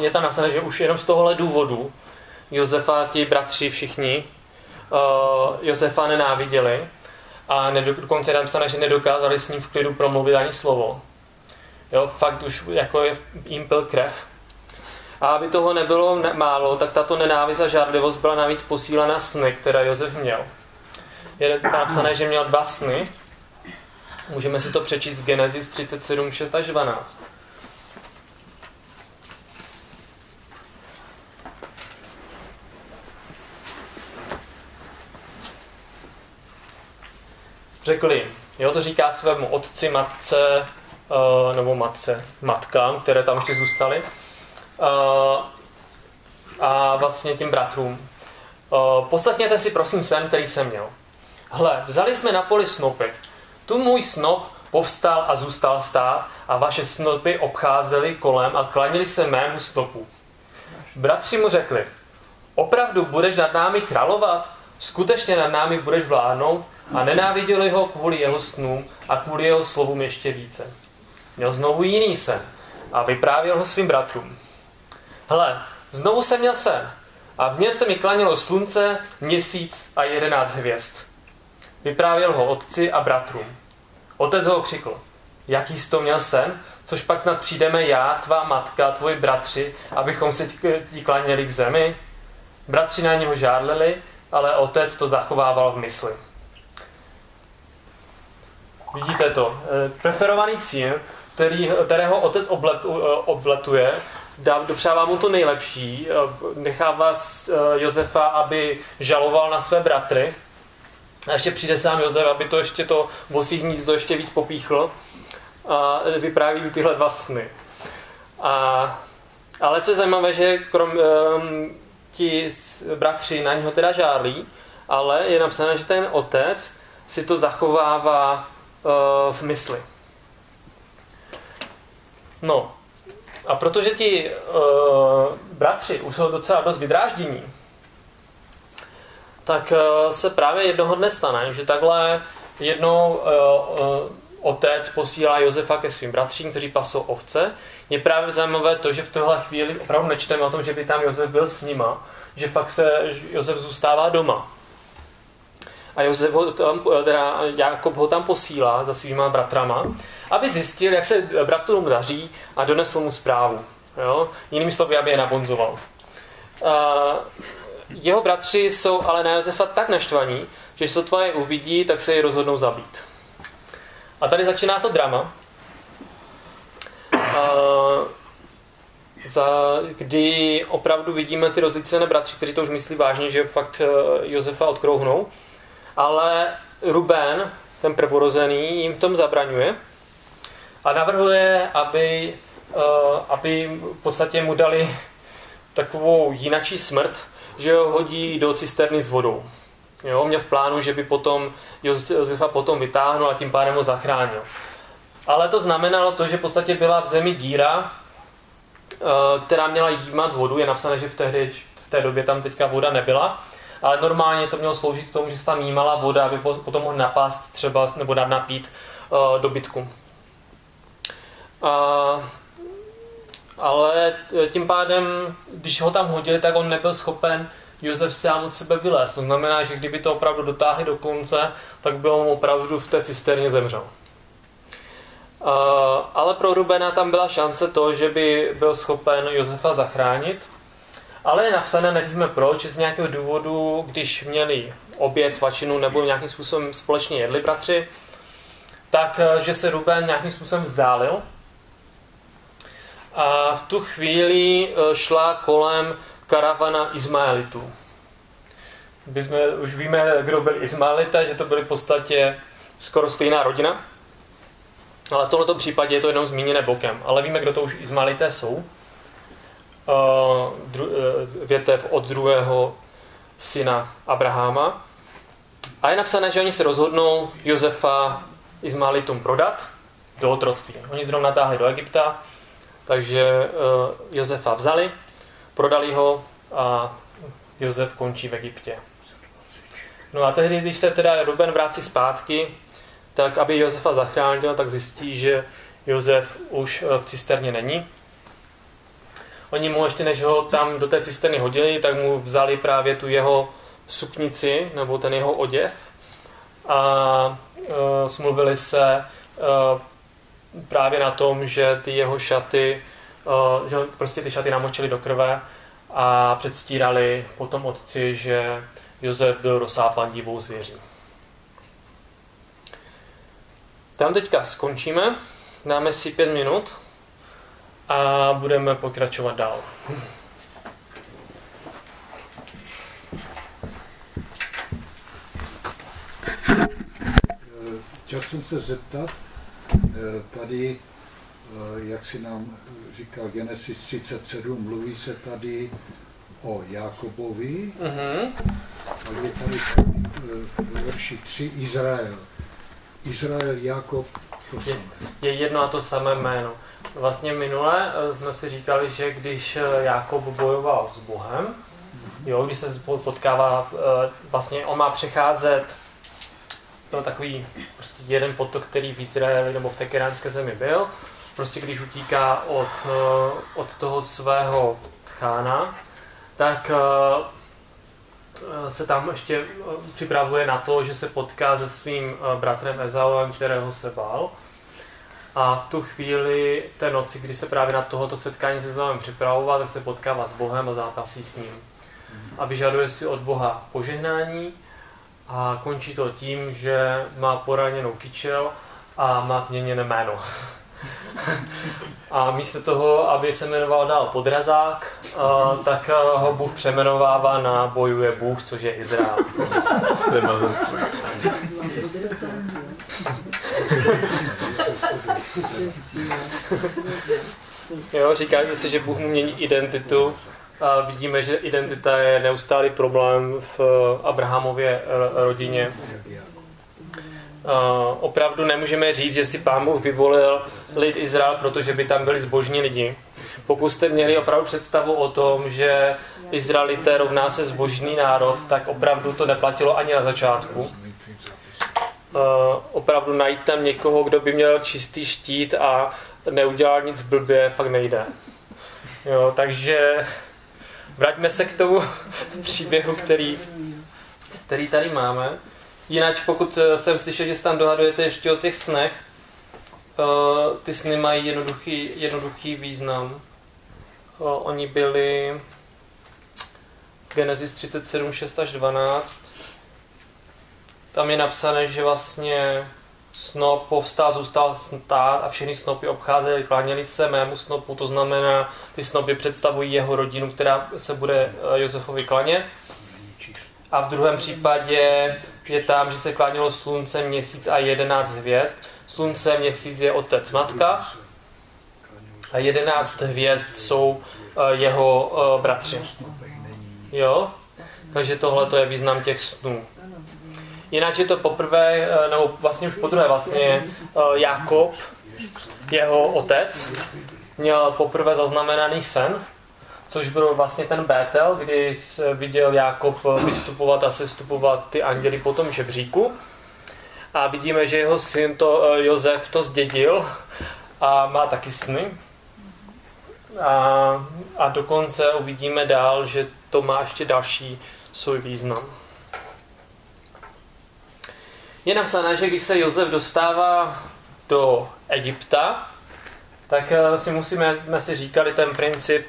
je tam napsané, že už jenom z tohohle důvodu Josefa ti bratři všichni Josefa nenáviděli a dokonce je tam napsané, že nedokázali s ním v klidu promluvit ani slovo. Jo, fakt už jako jim pil krev. A aby toho nebylo málo, tak tato nenávist a žárlivost byla navíc posílena sny, které Josef měl. Je tam napsané, že měl 2 sny. Můžeme si to přečíst v Genesis 37, 6 až 12. Řekli, jo, to říká svému otci, matkám, které tam ještě zůstaly, a vlastně tím bratrům. Poslechněte si prosím sen, který jsem měl. Hle, vzali jsme na poli snopy. Tu můj snop povstal a zůstal stát a vaše snopy obcházely kolem a klanili se mému snopu. Bratři mu řekli, opravdu budeš nad námi královat? Skutečně nad námi budeš vládnout? A nenáviděli ho kvůli jeho snům a kvůli jeho slovům ještě více. Měl znovu jiný sen a vyprávěl ho svým bratrům. Hle, znovu jsem měl sen a v něm se mi klanilo slunce, měsíc a 11 hvězd. Vyprávěl ho otci a bratrům. Otec ho křikl, jaký jsi to měl sen, což pak snad přijdeme já, tvá matka, tvoji bratři, abychom se ti klaněli k zemi. Bratři na něho žárlili, ale otec to zachovával v mysli. Vidíte to. Preferovaný syn, kterého otec obletuje, dopřává mu to nejlepší, nechává Josefa, aby žaloval na své bratry. A ještě přijde sám Josef, aby to ještě to vosí hnízdo ještě víc popíchl. A vypráví tyhle dva sny. Ale co je zajímavé, že ti bratři na něho teda žárlí, ale je napsané, že ten otec si to zachovává v mysli. No, a protože ti bratři už jsou docela dost vydráždění, tak se právě jednoho dne stane, že takhle jednou otec posílá Josefa ke svým bratřím, kteří pasou ovce. Je právě zajímavé to, že v téhle chvíli opravdu nečteme o tom, že by tam Josef byl s nima, že fakt Josef zůstává doma. A Jákob ho tam posílá za svýma bratrama, aby zjistil, jak se bratrům daří a donesl mu zprávu. Jo? Jinými slovy, aby je nabonzoval. Jeho bratři jsou ale na Josefa tak naštvaní, že sotva je uvidí, tak se je rozhodnou zabít. A tady začíná to drama, kdy opravdu vidíme ty rozlícené bratři, kteří to už myslí vážně, že fakt Josefa odkrouhnou. Ale Rúben, ten prvorozený, jim v tom zabraňuje a navrhuje, aby v podstatě mu dali takovou jinačí smrt, že ho hodí do cisterny s vodou. Jo, měl v plánu, že by potom Josefa potom vytáhnul a tím pádem ho zachránil. Ale to znamenalo to, že v podstatě byla v zemi díra, která měla jímat vodu. Je napsané, že v té době tam teďka voda nebyla. Ale normálně to mělo sloužit k tomu, že se tam jímala voda, aby potom mohl napást třeba, nebo dát napít dobytku. Ale tím pádem, když ho tam hodili, tak on nebyl schopen Josef sám od sebe vylézt. To znamená, že kdyby to opravdu dotáhli do konce, tak by on opravdu v té cisterně zemřel. Ale pro Rúbena tam byla šance to, že by byl schopen Josefa zachránit. Ale je napsané, nevíme proč, z nějakého důvodu, když měli oběd, svačinu nebo nějakým způsobem společně jedli bratři, tak že se Rúben nějakým způsobem vzdálil. A v tu chvíli šla kolem karavana Izmaelitů. Už víme, kdo byli Izmaelita, že to byly v podstatě skoro stejná rodina. Ale v tomto případě je to jenom zmíněné bokem. Ale víme, kdo to už Izmaelité jsou. Větev od druhého syna Abrahama. A je napsané, že oni se rozhodnou Josefa Izmaelitům prodat do otroctví. Oni zrovna táhli do Egypta, takže Josefa vzali, prodali ho a Josef končí v Egyptě. No a tehdy, když se teda Rúben vrátí zpátky, tak aby Josefa zachránil, tak zjistí, že Josef už v cisterně není. Oni mu ještě, než ho tam do té cisterny hodili, tak mu vzali právě tu jeho suknici, nebo ten jeho oděv a smluvili se právě na tom, že ty jeho šaty, že prostě ty šaty namočili do krve a předstírali potom otci, že Josef byl rozsápán divou zvěří. Tam teďka skončíme, dáme si 5 minut. A budeme pokračovat dál. Chtěl jsem se zeptat, tady, jak si nám říkal Genesis 37, mluví se tady o Jákobovi, a je tady v verši 3 Izrael. Izrael, Jákob, to samé. Je jedno a to samé jméno. Vlastně minule jsme si říkali, že když Jákob bojoval s Bohem, jo, když se potkává, vlastně on má přecházet takový prostě jeden potok, který v Izraeli nebo v té kenánské zemi byl, prostě když utíká od toho svého tchána, tak se tam ještě připravuje na to, že se potká se svým bratrem Ezauem, kterého se bál. A v tu chvíli, v té noci, kdy se právě na tohoto setkání se Ezauem připravoval, tak se potkává s Bohem a zápasí s ním. A vyžaduje si od Boha požehnání a končí to tím, že má poraněnou kyčel a má změněné jméno. A místo toho, aby se jmenoval dál Podrazák, tak ho Bůh přemenovává na Bojuje Bůh, což je Izrael. Jo, říkáme si, že Bůh mu mění identitu. A vidíme, že identita je neustálý problém v Abrahamově rodině. Opravdu nemůžeme říct, jestli Pán Bůh vyvolil lid Izrael, protože by tam byli zbožní lidi. Pokud jste měli opravdu představu o tom, že Izraelité rovná se zbožný národ, tak opravdu to neplatilo ani na začátku. Opravdu najít tam někoho, kdo by měl čistý štít a neudělal nic blbě, fakt nejde. Jo, takže vraťme se k tomu příběhu, který tady máme. Jinak pokud jsem slyšel, že se tam dohadujete ještě o těch snech, ty sny mají jednoduchý význam. Oni byli Genesis 37, 6 až 12. Tam je napsané, že vlastně snop povstál, zůstal stát a všechny snopy obcházeli, kláněli se mému snopu, to znamená, ty snopy představují jeho rodinu, která se bude Josefovi klanět. A v druhém případě je tam, že se klánělo slunce, měsíc a 11 hvězd. Slunce, měsíc je otec, matka a 11 hvězd jsou jeho bratři. Jo? Takže tohle to je význam těch snů. Jinak je to poprvé, nebo vlastně už podruhé vlastně, Jákob, jeho otec, měl poprvé zaznamenaný sen, což byl vlastně ten Bétel, kdy viděl Jákob vystupovat a sestupovat ty anděly po tom žebříku. A vidíme, že jeho syn Josef to zdědil a má taky sny. A dokonce uvidíme dál, že to má ještě další svůj význam. Je napsané, že když se Josef dostává do Egypta, tak si jsme si říkali, ten princip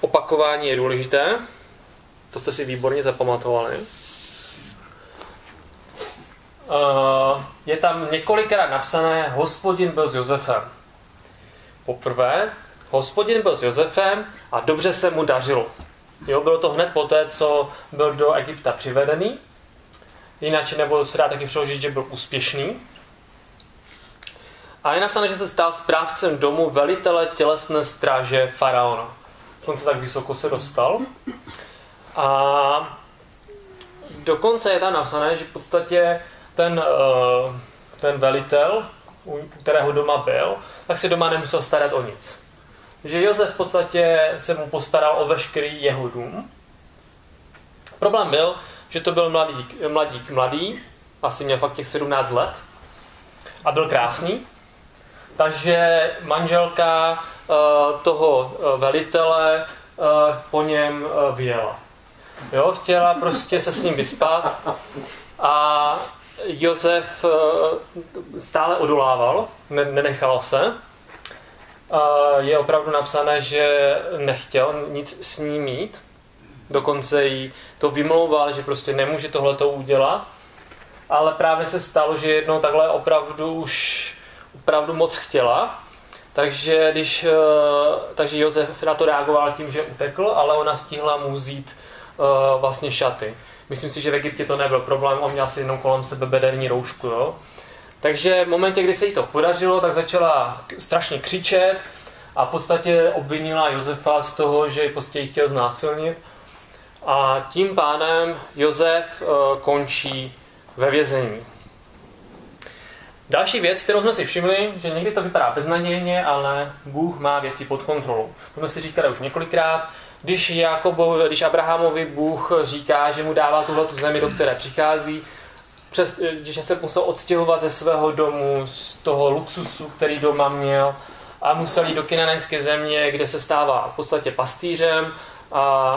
opakování je důležité. To jste si výborně zapamatovali. Je tam několikrát napsané, Hospodin byl s Josefem. Poprvé, Hospodin byl s Josefem a dobře se mu dařilo. Jo, bylo to hned poté, co byl do Egypta přivedený. Jinak nebo se dá taky přeložit, že byl úspěšný. A je napsané, že se stal správcem domu velitele tělesné stráže faraona. Dokonce tak vysoko se dostal. A dokonce je tam napsané, že v podstatě ten velitel, u kterého doma byl, tak si doma nemusel starat o nic. Že Josef v podstatě se mu postaral o veškerý jeho dům. Problém byl, že to byl mladík, asi měl fakt těch 17 let a byl krásný. Takže manželka toho velitele po něm vyjela. Jo, chtěla prostě se s ním vyspat a Josef stále odolával, nenechal se. Je opravdu napsané, že nechtěl nic s ní mít. Dokonce jí to vymlouval, že prostě nemůže tohleto udělat. Ale právě se stalo, že jednou takhle opravdu už moc chtěla. Takže Josef na to reagoval tím, že utekl, ale ona stihla mu vzít vlastně šaty. Myslím si, že v Egyptě to nebyl problém, on měl si jenom kolem sebe bederní roušku. Jo? Takže v momentě, kdy se jí to podařilo, tak začala strašně křičet a v podstatě obvinila Josefa z toho, že ji později chtěl znásilnit. A tím pádem Josef končí ve vězení. Další věc, kterou jsme si všimli, že někdy to vypadá beznadějně, ale Bůh má věci pod kontrolou. To jsme si říkali už několikrát. Když Abrahamovi Bůh říká, že mu dává tuhletu zemi, do které přichází, že se musel odstěhovat ze svého domu, z toho luxusu, který doma měl, a musel jít do kenanské země, kde se stává v podstatě pastýřem a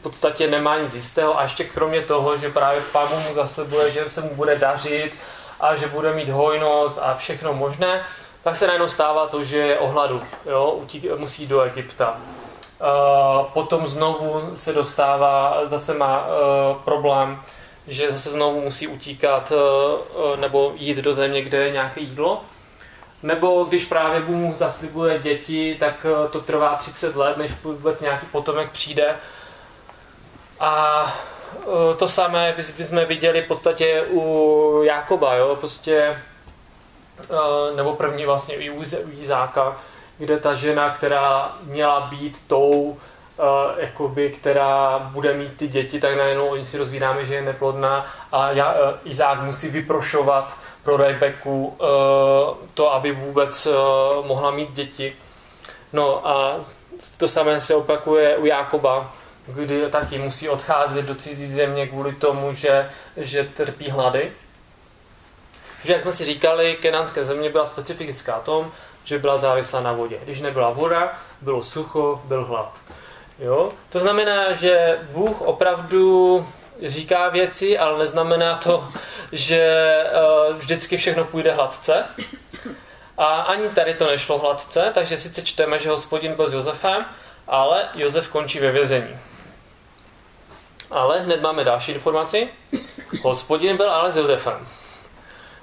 v podstatě nemá nic jistého, a ještě kromě toho, že právě Pán mu zaslibuje, že se mu bude dařit a že bude mít hojnost a všechno možné, tak se najednou stává to, že je o hladu, musí do Egypta. Potom znovu se dostává, zase má problém, že zase znovu musí utíkat nebo jít do země, kde je nějaké jídlo. Nebo když právě Bůh mu zaslibuje děti, tak to trvá 30 let, než vůbec nějaký potomek přijde. A to samé jsme viděli v podstatě u Jákoba, nebo první vlastně i u Izáka, kde ta žena, která měla být tou, která bude mít ty děti, tak najednou oni si rozvídáme, že je neplodná, a Izák musí vyprošovat pro Rebeku to, aby vůbec mohla mít děti. No a to samé se opakuje u Jákoba, kdy taky musí odcházet do cizí země kvůli tomu, že trpí hlady. Protože, jak jsme si říkali, kenanská země byla specifická tom, že byla závislá na vodě. Když nebyla voda, bylo sucho, byl hlad. Jo? To znamená, že Bůh opravdu říká věci, ale neznamená to, že vždycky všechno půjde hladce. A ani tady to nešlo hladce, takže sice čteme, že Hospodin byl s Josefem, ale Josef končí ve vězení. Ale hned máme další informaci. Hospodin byl ale s Josefem.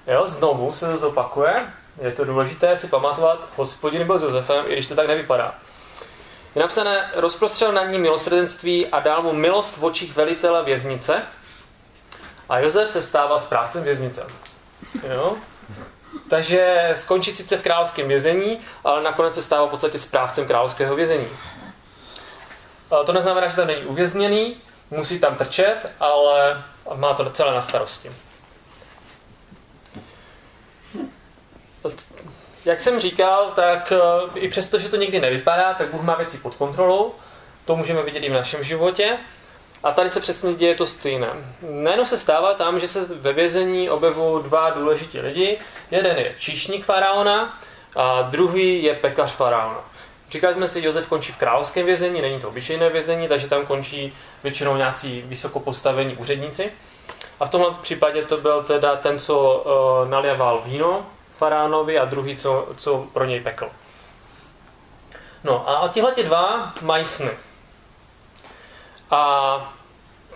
Jo, znovu se to zopakuje. Je to důležité si pamatovat, Hospodin byl s Josefem, i když to tak nevypadá. Je napsané, rozprostřel nad ním milosrdenství a dal mu milost v očích velitele věznice a Josef se stává správcem věznice. Jo? Takže skončí sice v královském vězení, ale nakonec se stává v podstatě správcem královského vězení. To neznamená, že tam není uvězněný, musí tam trčet, ale má to celé na starosti. Jak jsem říkal, tak i přesto, že to někdy nevypadá, tak Bůh má věci pod kontrolou. To můžeme vidět i v našem životě. A tady se přesně děje to stejné. Nejenom se stává tam, že se ve vězení objevují dva důležití lidi. Jeden je číšník faraona a druhý je pekař faraona. Říkali jsme si, Josef končí v královském vězení, není to obyčejné vězení, takže tam končí většinou nějací vysokopostavení úředníci. A v tomhle případě to byl teda ten, co naléval víno faránovi, a druhý, co pro něj pekl. No a tihleti dva mají sny. A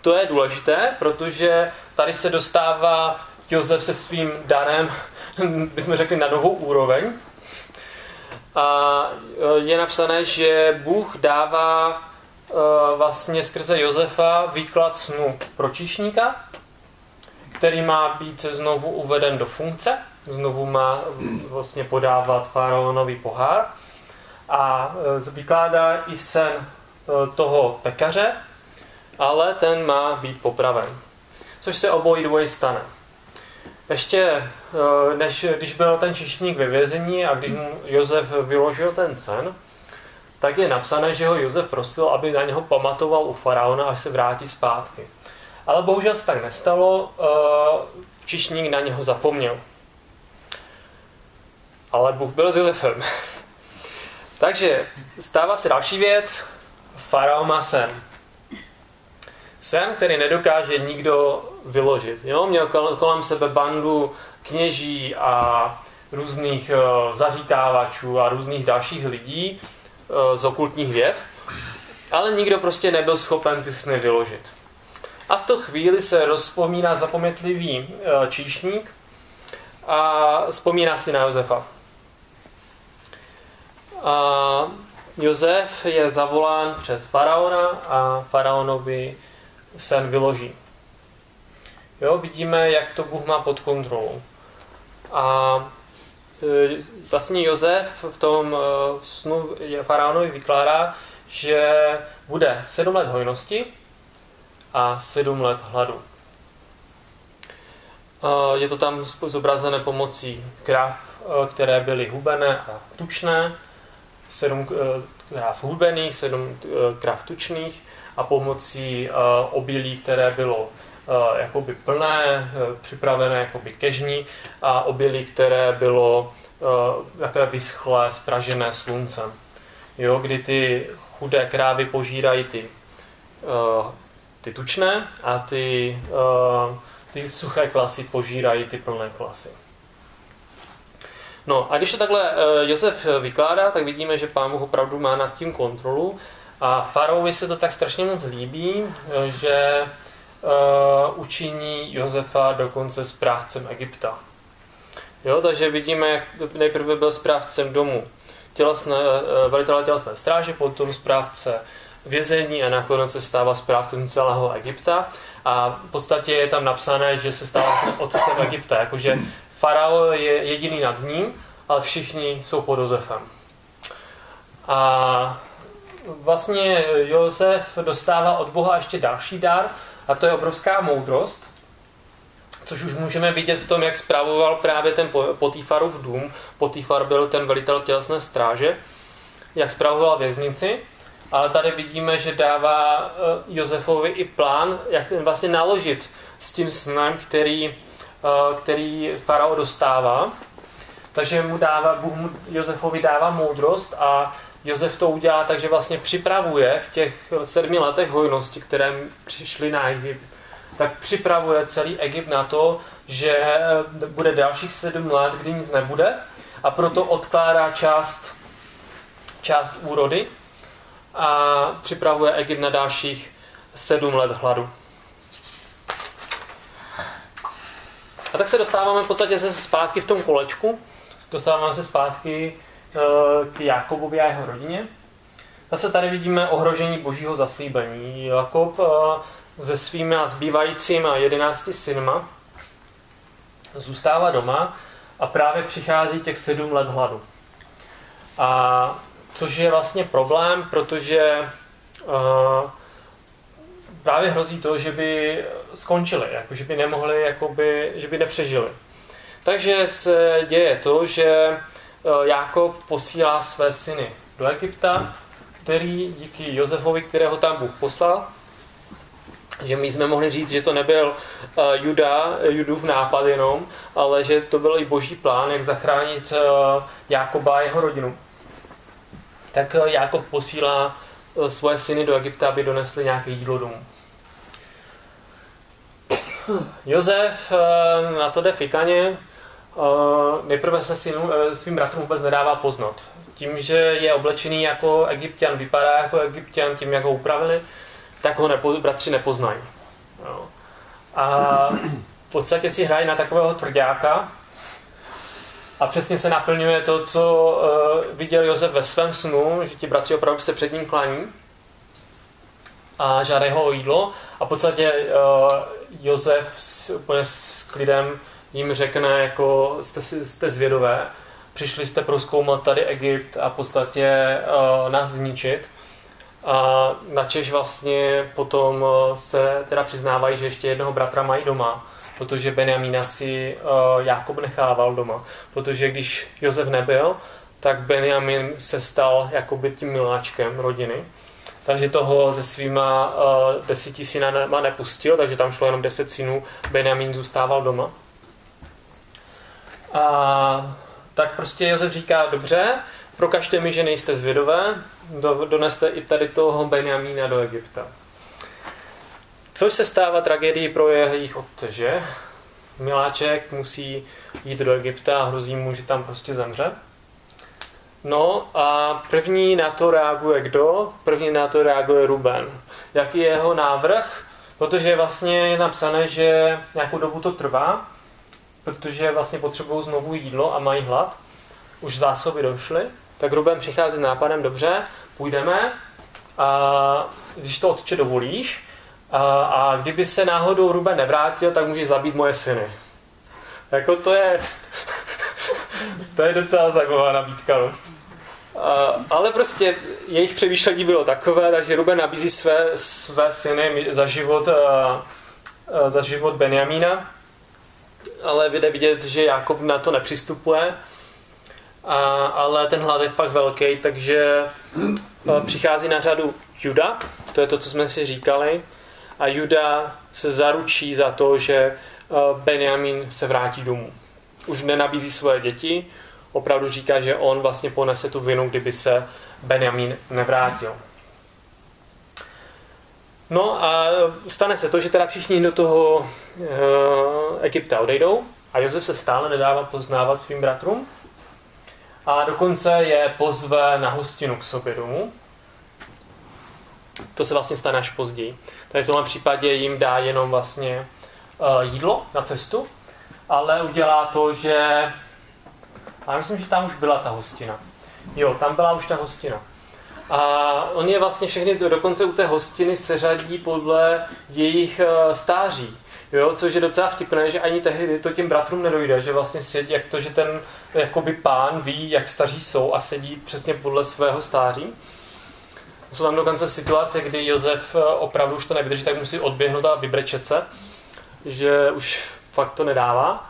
to je důležité, protože tady se dostává Josef se svým darem, bychom řekli, na novou úroveň. A je napsané, že Bůh dává vlastně skrze Josefa výklad snu pro číšníka, který má být znovu uveden do funkce. Znovu má vlastně podávat faraonový pohár a vykládá i sen toho pekaře, ale ten má být popraven, což se obojí dvoje stane. Ještě než když byl ten číšník ve vězení a když mu Josef vyložil ten sen, tak je napsané, že ho Josef prosil, aby na něho pamatoval u faraona, až se vrátí zpátky. Ale bohužel se tak nestalo, číšník na něho zapomněl. Ale Bůh byl s Josefem. Takže stává se další věc. Faraon má sen. Sen, který nedokáže nikdo vyložit. Jo? Měl kolem sebe bandu kněží a různých zaříkávačů a různých dalších lidí z okultních věd, ale nikdo prostě nebyl schopen ty sny vyložit. A v tu chvíli se rozpomíná zapometlivý číšník a vzpomíná si na Josefa. A Josef je zavolán před faraona a faraonovi sen vyloží. Jo, vidíme, jak to Bůh má pod kontrolou. A vlastně Josef v tom snu faraonovi vykládá, že bude 7 let hojnosti a 7 let hladu. Je to tam zobrazené pomocí krav, které byly hubené a tučné, 7 krav hubených, 7 krav tučných a pomocí obilí, které bylo jakoby plné, připravené jakoby kežní a obilí, které bylo takové vyschlé, spražené sluncem. Jo, kdy ty chudé krávy požírají ty tučné a ty suché klasy požírají ty plné klasy. No a když to takhle Josef vykládá, tak vidíme, že Pán Bůh opravdu má nad tím kontrolu a faraovi se to tak strašně moc líbí, že učiní Josefa dokonce správcem Egypta. Jo, takže vidíme, jak nejprve byl správcem domu velitele tělesné stráže, potom správce vězení a nakonec se stává správcem celého Egypta. A v podstatě je tam napsané, že se stává otcem Egypta, jakože farao je jediný nad ním, ale všichni jsou pod Josefem. A vlastně Josef dostává od Boha ještě další dar, a to je obrovská moudrost, což už můžeme vidět v tom, jak spravoval právě ten Potífarův dům. Potífar byl ten velitel tělesné stráže, jak spravoval věznici, ale tady vidíme, že dává Josefovi i plán, jak vlastně naložit s tím snem, který farao dostává. Takže Bůh Josefovi dává moudrost a Josef to udělá tak, že vlastně připravuje v těch 7 letech hojnosti, které přišly na Egypt, tak připravuje celý Egypt na to, že bude dalších 7 let, kdy nic nebude, a proto odkládá část úrody a připravuje Egypt na dalších 7 let hladu. A tak se dostáváme v podstatě zpátky v tom kolečku, dostáváme se zpátky k Jákobovi a jeho rodině. Zase tady vidíme ohrožení božího zaslíbení. Jákob se svými a zbývajícíma 11 synma zůstává doma a právě přichází těch 7 let hladu. A což je vlastně problém, protože právě hrozí to, že by skončili, jako že by nemohli, že by nepřežili. Takže se děje to, že Jákob posílá své syny do Egypta, který díky Josefovi, kterého tam Bůh poslal, že my jsme mohli říct, že to nebyl Judův nápad jenom, ale že to byl i boží plán, jak zachránit Jákoba a jeho rodinu. Tak Jákob posílá svoje syny do Egypta, aby donesli nějaké jídlo domů. Josef na to jde fikaně. Nejprve se svým bratrům vůbec nedává poznat. Tím, že je oblečený jako Egypťan, vypadá jako Egypťan, tím, jak ho upravili, tak ho bratři nepoznají. No. A v podstatě si hrají na takového tvrďáka a přesně se naplňuje to, co viděl Josef ve svém snu, že ti bratři opravdu se před ním klaní a žádají ho o jídlo a v podstatě Josef úplně s klidem jim řekne, jako jste zvědové, přišli jste prozkoumat tady Egypt a v podstatě nás zničit. A načež vlastně potom se teda přiznávají, že ještě jednoho bratra mají doma, protože Benjamína si Jákob nechával doma. Protože když Josef nebyl, tak Benjamín se stal jakoby tím miláčkem rodiny. Takže toho se svýma 10 synama nepustil, takže tam šlo jenom 10 synů, Benjamín zůstával doma. A tak prostě Josef říká, dobře, prokažte mi, že nejste zvědové, doneste i tady toho Benjamína do Egypta. Což se stává tragédií pro jejich otce, že? Miláček musí jít do Egypta a hrozí mu, že tam prostě zemře. No a první na to reaguje kdo? První na to reaguje Rúben. Jaký je jeho návrh? Protože vlastně je napsané, že nějakou dobu to trvá, protože vlastně potřebují znovu jídlo a mají hlad. Už zásoby došly, tak Rúben přichází s nápadem, dobře, půjdeme a když to otče dovolíš a kdyby se náhodou Rúben nevrátil, tak můžeš zabít moje syny. Jako to je To je docela zajímavá nabídka. No. Ale prostě jejich přemýšlení bylo takové, takže Ruben nabízí své syny za život Benjamína, ale jde vidět, že Jákob na to nepřistupuje, ale ten hlad je fakt velký, takže přichází na řadu Juda, to je to, co jsme si říkali, a Juda se zaručí za to, že Benjamín se vrátí domů. Už nenabízí svoje děti, opravdu říká, že on vlastně ponese tu vinu, kdyby se Benjamín nevrátil. No a stane se to, že teda všichni do toho Egypta odejdou a Josef se stále nedává poznávat svým bratrům a dokonce je pozve na hostinu k sobě domů. To se vlastně stane až později. Tady v tomhle případě jim dá jenom vlastně jídlo na cestu, ale udělá to, že... A myslím, že tam už byla ta hostina. Jo, tam byla už ta hostina. A oni je vlastně všechny dokonce u té hostiny seřadí podle jejich stáří. Jo, což je docela vtipné, že ani tehdy to těm bratrům nedojde, že vlastně sedí, jak to, že ten jakoby pán ví, jak staří jsou a sedí přesně podle svého stáří. Jsou tam dokonce situace, kdy Josef opravdu už to nevydrží, tak musí odběhnout a vybrečet se, že už fakt to nedává.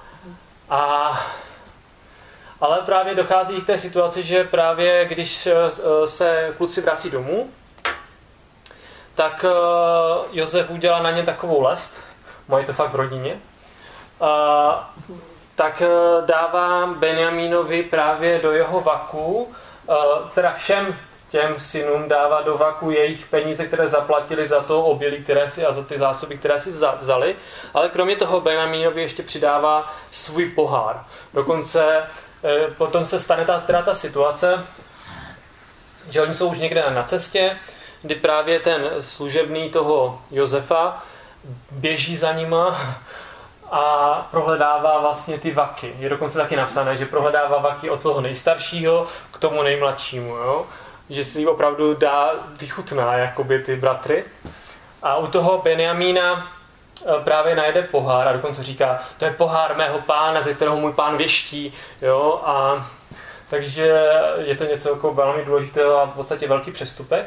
Ale právě dochází k té situaci, že právě když se kluci vrací domů, tak Josef udělá na ně takovou lest, mají to fakt v rodině, tak dává Benjamínovi právě do jeho vaku, teda všem těm synům dává do vaku jejich peníze, které zaplatili za to obilí, které si a za ty zásoby, které si vzali, ale kromě toho Benjamínovi ještě přidává svůj pohár. Dokonce potom se stane ta situace, že oni jsou už někde na cestě, kdy právě ten služebný toho Josefa běží za nima a prohledává vlastně ty vaky. Je dokonce taky napsané, že prohledává vaky od toho nejstaršího k tomu nejmladšímu, jo? Že si opravdu dá vychutná jakoby ty bratry. A u toho Benjamína právě najde pohár a dokonce říká, to je pohár mého pána, ze kterého můj pán věští, jo, a takže je to něco jako velmi důležitého a v podstatě velký přestupek.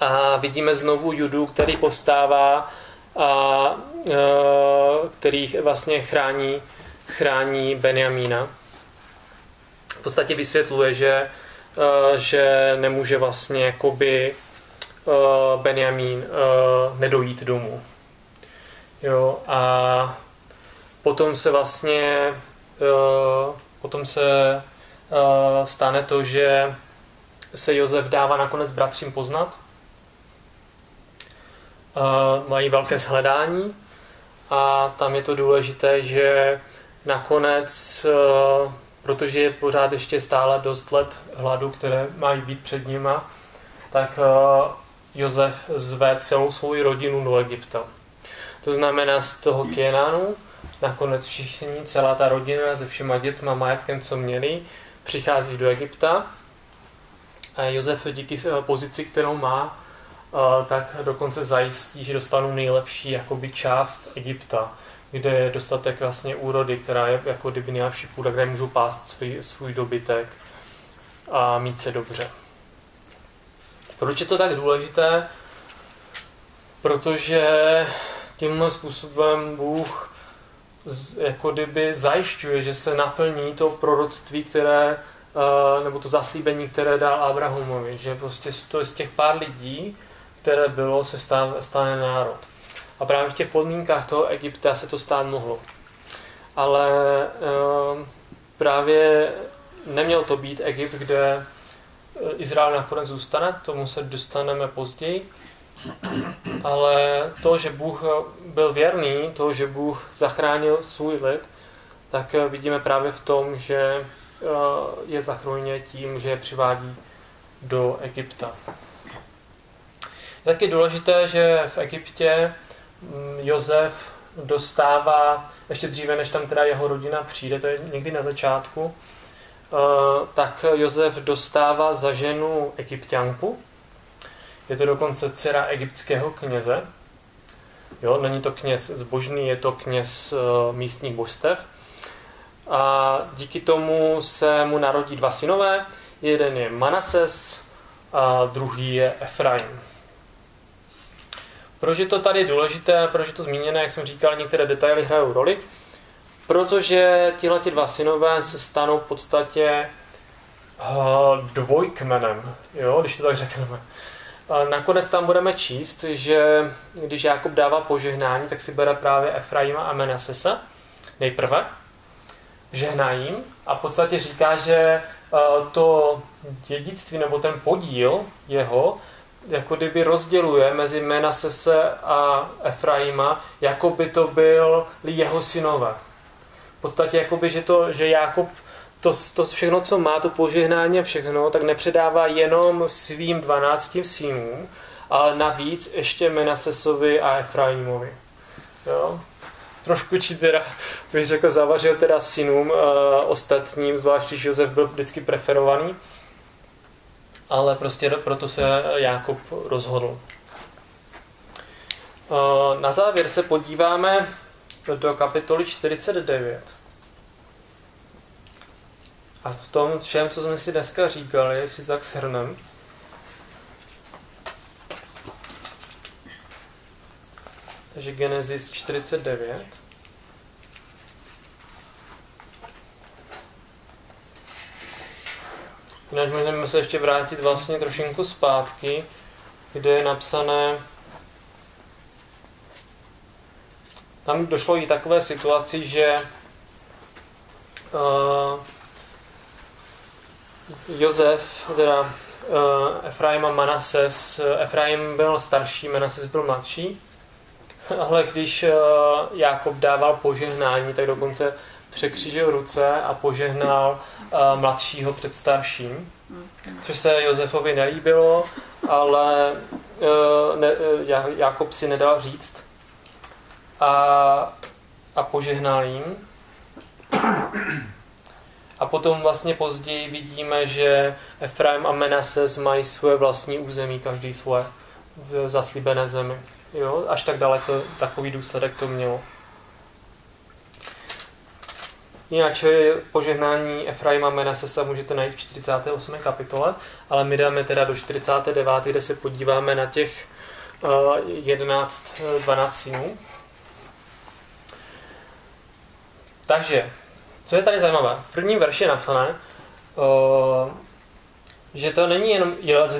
A vidíme znovu Judu, který povstává a který vlastně chrání Benjamína. V podstatě vysvětluje, že nemůže vlastně jakoby Benjamín nedojít domů. Jo, a potom se vlastně stane to, že se Josef dává nakonec bratřím poznat. Mají velké shledání a tam je to důležité, že nakonec, protože je pořád ještě stále dost let hladu, které mají být před nima, tak Josef zve celou svou rodinu do Egypta. To znamená z toho Kenanu, nakonec všichni, celá ta rodina se všema dětma, majetkem, co měli, přichází do Egypta. A Josef díky pozici, kterou má, tak dokonce zajistí, že dostanou nejlepší jakoby část Egypta, kde je dostatek vlastně úrody, která je jako kdyby nejlepší půda, kde můžou pást svůj dobytek a mít se dobře. Proč je to tak důležité? Protože tímhle způsobem Bůh jako kdyby zajišťuje, že se naplní to proroctví, které, nebo to zaslíbení, které dal Abrahamovi, že prostě to z těch pár lidí, které bylo, se stane národ. A právě v těch podmínkách toho Egypta se to stát mohlo. Ale právě neměl to být Egypt, kde Izrael nakonec zůstane, k tomu se dostaneme později, ale to, že Bůh byl věrný, to, že Bůh zachránil svůj lid, tak vidíme právě v tom, že je zachraňuje tím, že je přivádí do Egypta. Je taky důležité, že v Egyptě Josef dostává, ještě dříve, než tam teda jeho rodina přijde, to je někdy na začátku, tak Josef dostává za ženu Egypťanku. Je to dokonce dcera egyptského kněze. Jo, není to kněz zbožný, je to kněz místních božstev. a díky tomu se mu narodí dva synové. Jeden je Manases a druhý je Efraim. Proč je to tady důležité, proč je to zmíněné, jak jsem říkal, některé detaily hrajou roli? Protože tihleti dva synové se stanou v podstatě dvojkmenem, jo, když to tak řekneme. Nakonec tam budeme číst, že když Jákob dává požehnání, tak si bere právě Efraima a Manasese nejprve, žehná jim a v podstatě říká, že to dědictví nebo ten podíl jeho jako kdyby rozděluje mezi Manasese a Efraima, jako by to byl jeho synové. V podstatě jakoby, že Jákob to všechno, co má, to požehnání a všechno, tak nepředává jenom svým 12 synům, ale navíc ještě Manasesovi a Efraimovi. Jo? Trošku či teda, bych řekl, zavařil teda synům ostatním, zvlášť když Josef byl vždycky preferovaný, ale prostě proto se Jákob rozhodl. Na závěr se podíváme do kapitoly 49. A v tom všem, co jsme si dneska říkali, si tak shrneme. Takže Genesis 49. Jinak můžeme se ještě vrátit vlastně trošinku zpátky, kde je napsané... Tam došlo i takové situaci, že... Josef, teda Efraim a Manases, Efraim byl starší, Manases byl mladší, ale když Jákob dával požehnání, tak dokonce překřížil ruce a požehnal mladšího před starším, což se Josefovi nelíbilo, ale Jákob si nedal říct a požehnal jim. A potom vlastně později vidíme, že Efraim a Manases mají svoje vlastní území, každý svoje v zaslíbené zemi. Jo? Až tak daleko takový důsledek to mělo. Jinak požehnání Efraima a Manasesa můžete najít v 48. kapitole, ale my dáme teda do 49., kde se podíváme na těch 11-12 synů. Takže co je tady zajímavé? V prvním verši je napsané, že to není jenom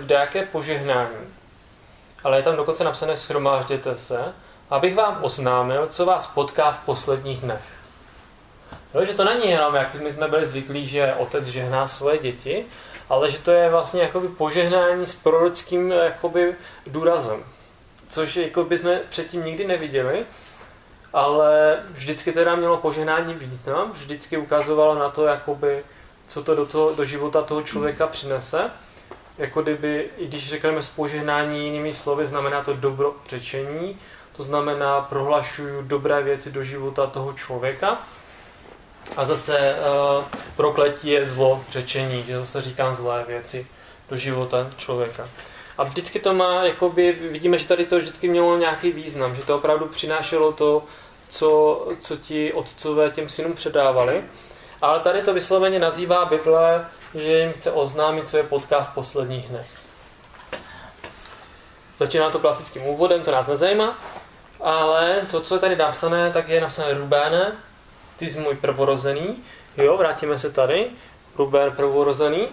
jaké požehnání, ale je tam dokonce napsané shromážděte se, abych vám oznámil, co vás potká v posledních dnech. Jo, že to není jenom, jak my jsme byli zvyklí, že otec žehná svoje děti, ale že to je vlastně jakoby požehnání s prorockým jakoby důrazem, což jakoby jsme předtím nikdy neviděli, ale vždycky teda mělo požehnání význam, vždycky ukazovalo na to, jakoby, co to do života toho člověka přinese. Jako kdyby, i když řekneme z požehnání jinými slovy, znamená to dobro řečení, to znamená prohlašuju dobré věci do života toho člověka. A zase prokletí je zlo řečení, že zase říkám zlé věci do života člověka. A vždycky to má, jakoby, vidíme, že tady to vždycky mělo nějaký význam, že to opravdu přinášelo to, co ti otcové těm synům předávali. Ale tady to vysloveně nazývá Bible, že jim chce oznámit, co je potká v posledních dnech. Začíná to klasickým úvodem, to nás nezajímá, ale to, co je tady napsané, tak je napsané Rúbene, ty jsi můj prvorozený. Jo, vrátíme se tady, Rúben prvorozený.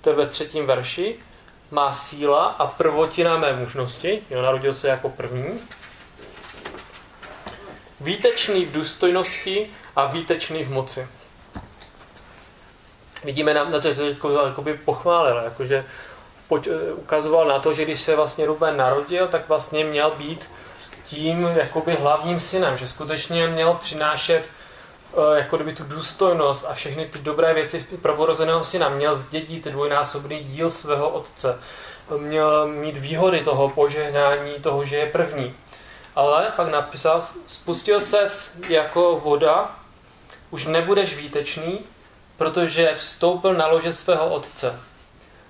To je ve 3. verši. Má síla a prvotina mé mužnosti, jo, narodil se jako první. Výtečný v důstojnosti a výtečný v moci. Vidíme, na co jakoby pochválil, jakože ukazoval na to, že když se vlastně Rúben narodil, tak vlastně měl být tím jakoby hlavním synem, že skutečně měl přinášet jako kdyby tu důstojnost a všechny ty dobré věci prvorozeného syna, měl zdědit dvojnásobný díl svého otce, měl mít výhody toho požehnání, toho, že je první. Ale pak napsal, spustil ses jako voda, už nebudeš výtečný, protože vstoupil na lože svého otce.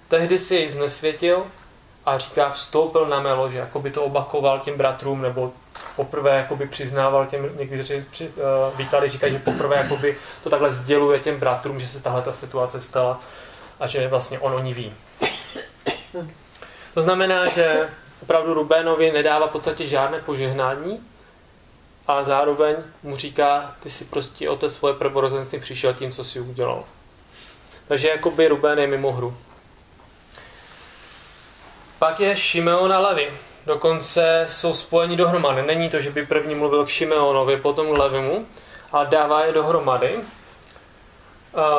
Tehdy si jej znesvětil a říká, vstoupil na mé lože, jakoby to opakoval těm bratrům, nebo poprvé jakoby přiznával těm, někdy výklady říkají, že poprvé jakoby to takhle sděluje těm bratrům, že se tahle ta situace stala a že vlastně on o ní ví. To znamená, že opravdu Rubénovi nedává v podstatě žádné požehnání a zároveň mu říká, ty si prostě o té svoje prvorozenství přišel tím, co si udělal. Takže jakoby Rubén je mimo hru. Pak je Šimeon a Levi. Dokonce jsou spojeni dohromady. Není to, že by první mluvil k Šimeonovi, potom Levimu, a dává je dohromady.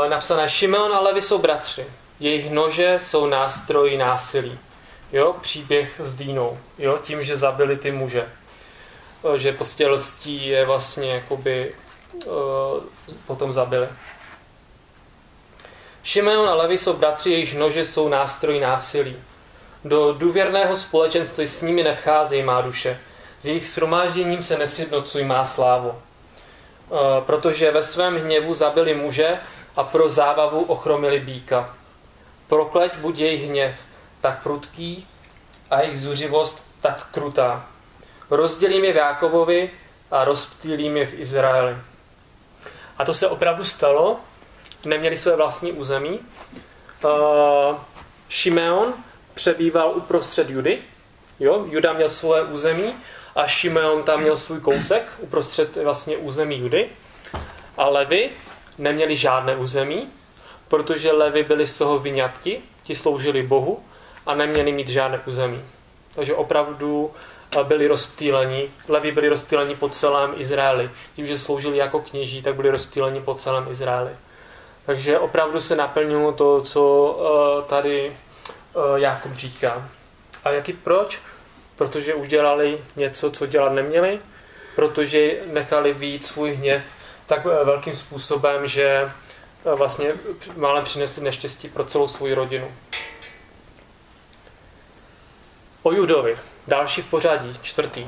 Napsané Šimeon a Levi jsou bratři. Jejich nože jsou nástroji násilí. Jo, příběh s Dínou. Jo, tím, že zabili ty muže. Že postělstí je vlastně jakoby potom zabili. Šimeon a Levi jsou bratři, jejichž nože jsou nástroji násilí. Do důvěrného společenství s nimi nevcházejí má duše. S jejich shromážděním se nesjednocují má slávo. Protože ve svém hněvu zabili muže a pro zábavu ochromili býka. Prokleť buď jejich hněv tak prudký a jejich zuřivost tak krutá. Rozdělím je v Jákobovi a rozptýlím je v Izraeli. A to se opravdu stalo. Neměli své vlastní území. Šimeon přebýval uprostřed Judy. Jo? Juda měl svoje území a Šimeon tam měl svůj kousek uprostřed vlastně území Judy. A Levi neměli žádné území, protože Levi byli z toho vyňatí, ti sloužili Bohu a neměli mít žádné území. Takže opravdu byli rozptýleni. Levi byli rozptýleni po celém Izraeli. Tím, že sloužili jako kněží, tak byli rozptýleni po celém Izraeli. Takže opravdu se naplnilo to, co tady Jákob říká. A jaký proč? Protože udělali něco, co dělat neměli, protože nechali vyjít svůj hněv tak velkým způsobem, že vlastně málem přinesli neštěstí pro celou svou rodinu. O Judovi. Další v pořadí, čtvrtý.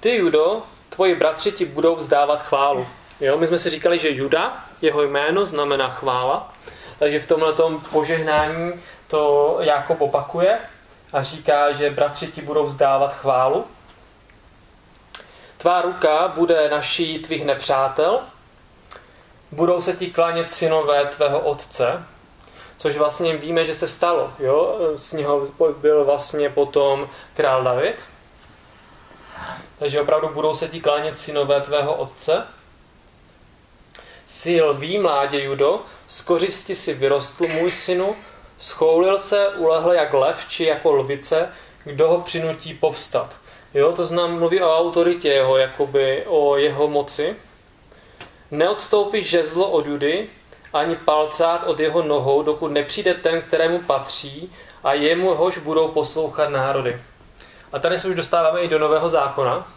Ty, Judo, tvoji bratři ti budou vzdávat chválu. Jo, my jsme si říkali, že Juda, jeho jméno, znamená chvála. Takže v tomhletom požehnání to Jákob opakuje a říká, že bratři ti budou vzdávat chválu. Tvá ruka bude na šíji tvých nepřátel. Budou se ti klanět synové tvého otce. Což vlastně víme, že se stalo. Jo? Z něho byl vlastně potom král David. Takže opravdu budou se ti klánět synové tvého otce. Silví, mládě Judo, z kořisti si vyrostl můj synu, schoulil se, ulehl jak lev či jako lvice, kdo ho přinutí povstat. Jo, to znám, mluví o autoritě jeho, jakoby o jeho moci. Neodstoupí žezlo od Judy, ani palcát od jeho nohou, dokud nepřijde ten, kterému patří, a jemuhož budou poslouchat národy. A tady se už dostáváme i do Nového zákona,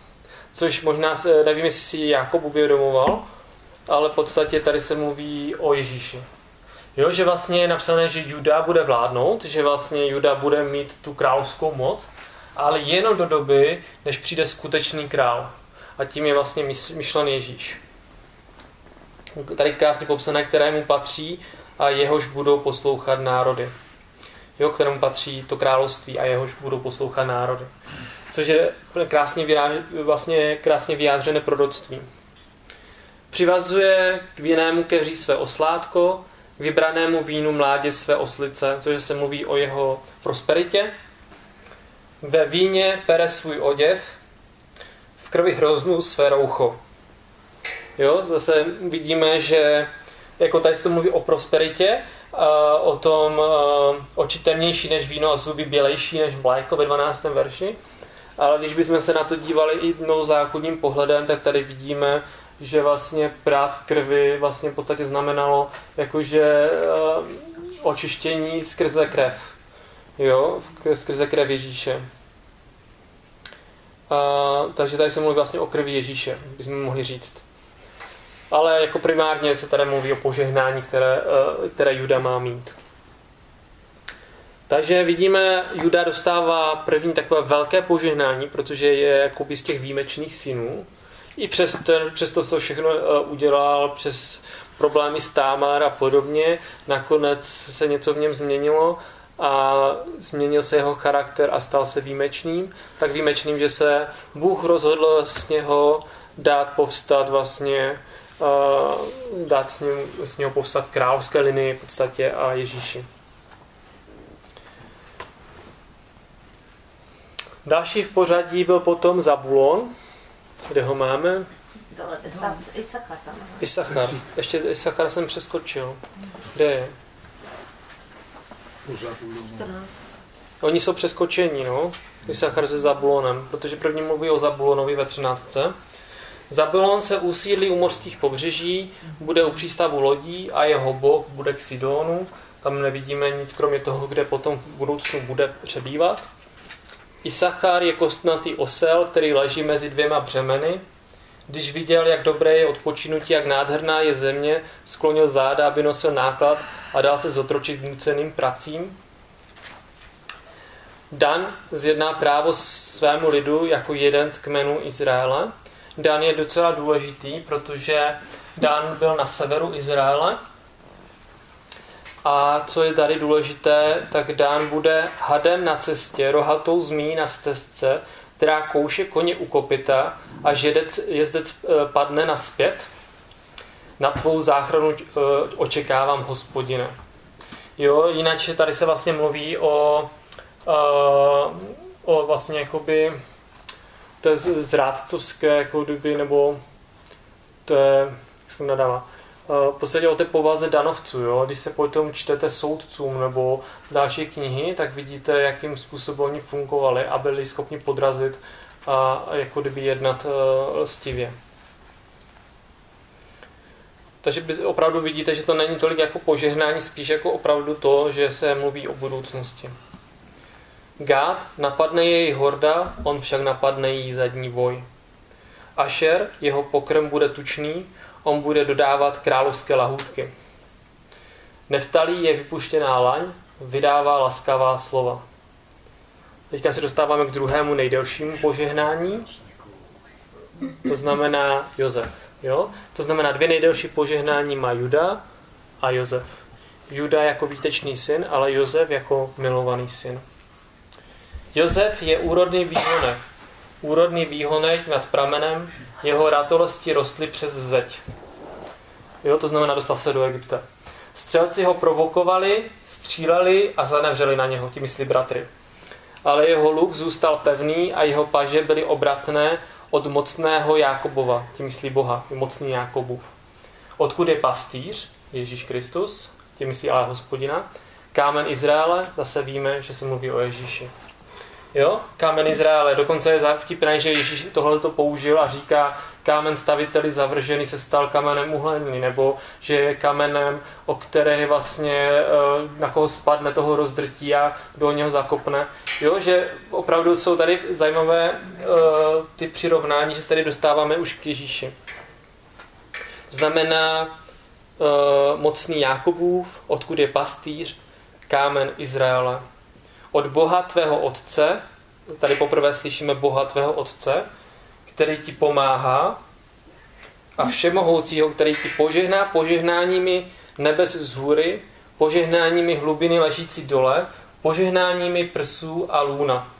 což možná, nevím, jestli si Jákob uvědomoval, ale v podstatě tady se mluví o Ježíši. Jo, že vlastně je napsané, že Juda bude vládnout, že vlastně Juda bude mít tu královskou moc, ale jenom do doby, než přijde skutečný král. A tím je vlastně myšlen Ježíš. Tady krásně popsané, kterému patří a jehož budou poslouchat národy. Jo, kterému patří to království a jehož budou poslouchat národy. Což je krásně, vlastně krásně vyjádřené proroctví. Přivazuje k vinnému keří své oslátko, vybranému vínu mládě své oslice, což se mluví o jeho prosperitě. Ve víně pere svůj oděv, v krvi hroznu své roucho. Jo, zase vidíme, že jako tady se to mluví o prosperitě, o tom oči temnější než víno a zuby bělejší než mléko ve 12. verši. Ale když bychom se na to dívali i jednou základním pohledem, tak tady vidíme, že vlastně prát v krvi vlastně v podstatě znamenalo jakože očištění skrze krev. Jo, skrze krev Ježíše. Takže tady se mluví vlastně o krvi Ježíše, bychom mohli říct. Ale jako primárně se tady mluví o požehnání, které Juda má mít. Takže vidíme, Juda dostává první takové velké požehnání, protože je jakoby z těch výjimečných synů. I přes to, co všechno udělal, přes problémy s Támar a podobně. Nakonec se něco v něm změnilo a změnil se jeho charakter a stal se výjimečným. Tak výjimečným, že se Bůh rozhodl vlastně ho dát povstat vlastně, dát s něho povstat královské linii v podstatě a Ježíši. Další v pořadí byl potom Zabulon, kde ho máme. Isachar. Ještě Isachar jsem přeskočil. Kde je? Oni jsou přeskočeni, jo? Isachar se Zabulonem, protože první mluví o Zabulonovi ve 13. Zabulon se usídlí u mořských pobřeží, bude u přístavu lodí a jeho bok bude k Sidonu. Tam nevidíme nic, kromě toho, kde potom v budoucnu bude přebývat. Isachar je kostnatý osel, který leží mezi dvěma břemeny. Když viděl, jak dobré je odpočinutí, jak nádherná je země, sklonil záda, aby nosil náklad a dal se zotročit nuceným pracím. Dan zjedná právo svému lidu jako jeden z kmenů Izraela. Dan je docela důležitý, protože Dan byl na severu Izraele. A co je tady důležité, tak Dan bude hadem na cestě, rohatou zmí na stezce, která kouše koně u kopyta, až jezdec padne nazpět. Na tvou záchranu očekávám, Hospodine. Jo, jinak tady se vlastně mluví o vlastně jakoby to je zrádcovské, jako kdyby, nebo to je, jak se nadává, v podstatě o té povaze danovců, jo? Když se potom čtete soudcům nebo další knihy, tak vidíte, jakým způsobem oni fungovali a byli schopni podrazit a jako kdyby jednat lstivě. Takže opravdu vidíte, že to není tolik jako požehnání, spíš jako opravdu to, že se mluví o budoucnosti. Gád napadne jej horda, on však napadne její zadní boj. Ašer, jeho pokrm bude tučný, on bude dodávat královské lahůdky. Neftalí je vypuštěná laň, vydává laskavá slova. Teďka se dostáváme k druhému nejdelšímu požehnání. To znamená Josef. Jo? To znamená dvě nejdelší požehnání má Juda a Josef. Juda jako výtečný syn, ale Josef jako milovaný syn. Josef je úrodný výhonek. Úrodný výhonek nad pramenem, jeho ratolesti rostly přes zeď. Jo, to znamená, dostal se do Egypta. Střelci ho provokovali, stříleli a zanevřeli na něho, tím myslí bratry. Ale jeho luk zůstal pevný a jeho paže byly obratné od mocného Jákobova, tím myslí Boha, mocný Jákobův. Odkud je pastýř, Ježíš Kristus, tím myslí ale Hospodina. Kámen Izraele, zase víme, že se mluví o Ježíši. Jo? Kámen Izraele. Dokonce je vtipné, že Ježíš tohleto použil a říká, kámen staviteli zavržený se stal kamenem úhelný, nebo že je kamenem, o které vlastně na koho spadne, toho rozdrtí a kdo o něho zakopne. Jo? Že opravdu jsou tady zajímavé ty přirovnání, že se tady dostáváme už k Ježíši. To znamená mocný Jákobův, odkud je pastýř, kámen Izraele. Od Boha tvého otce, tady poprvé slyšíme Boha tvého otce, který ti pomáhá a všemohoucího, který ti požehná požehnáními nebes z hůry, požehnáními hlubiny ležící dole, požehnáními prsů a lůna.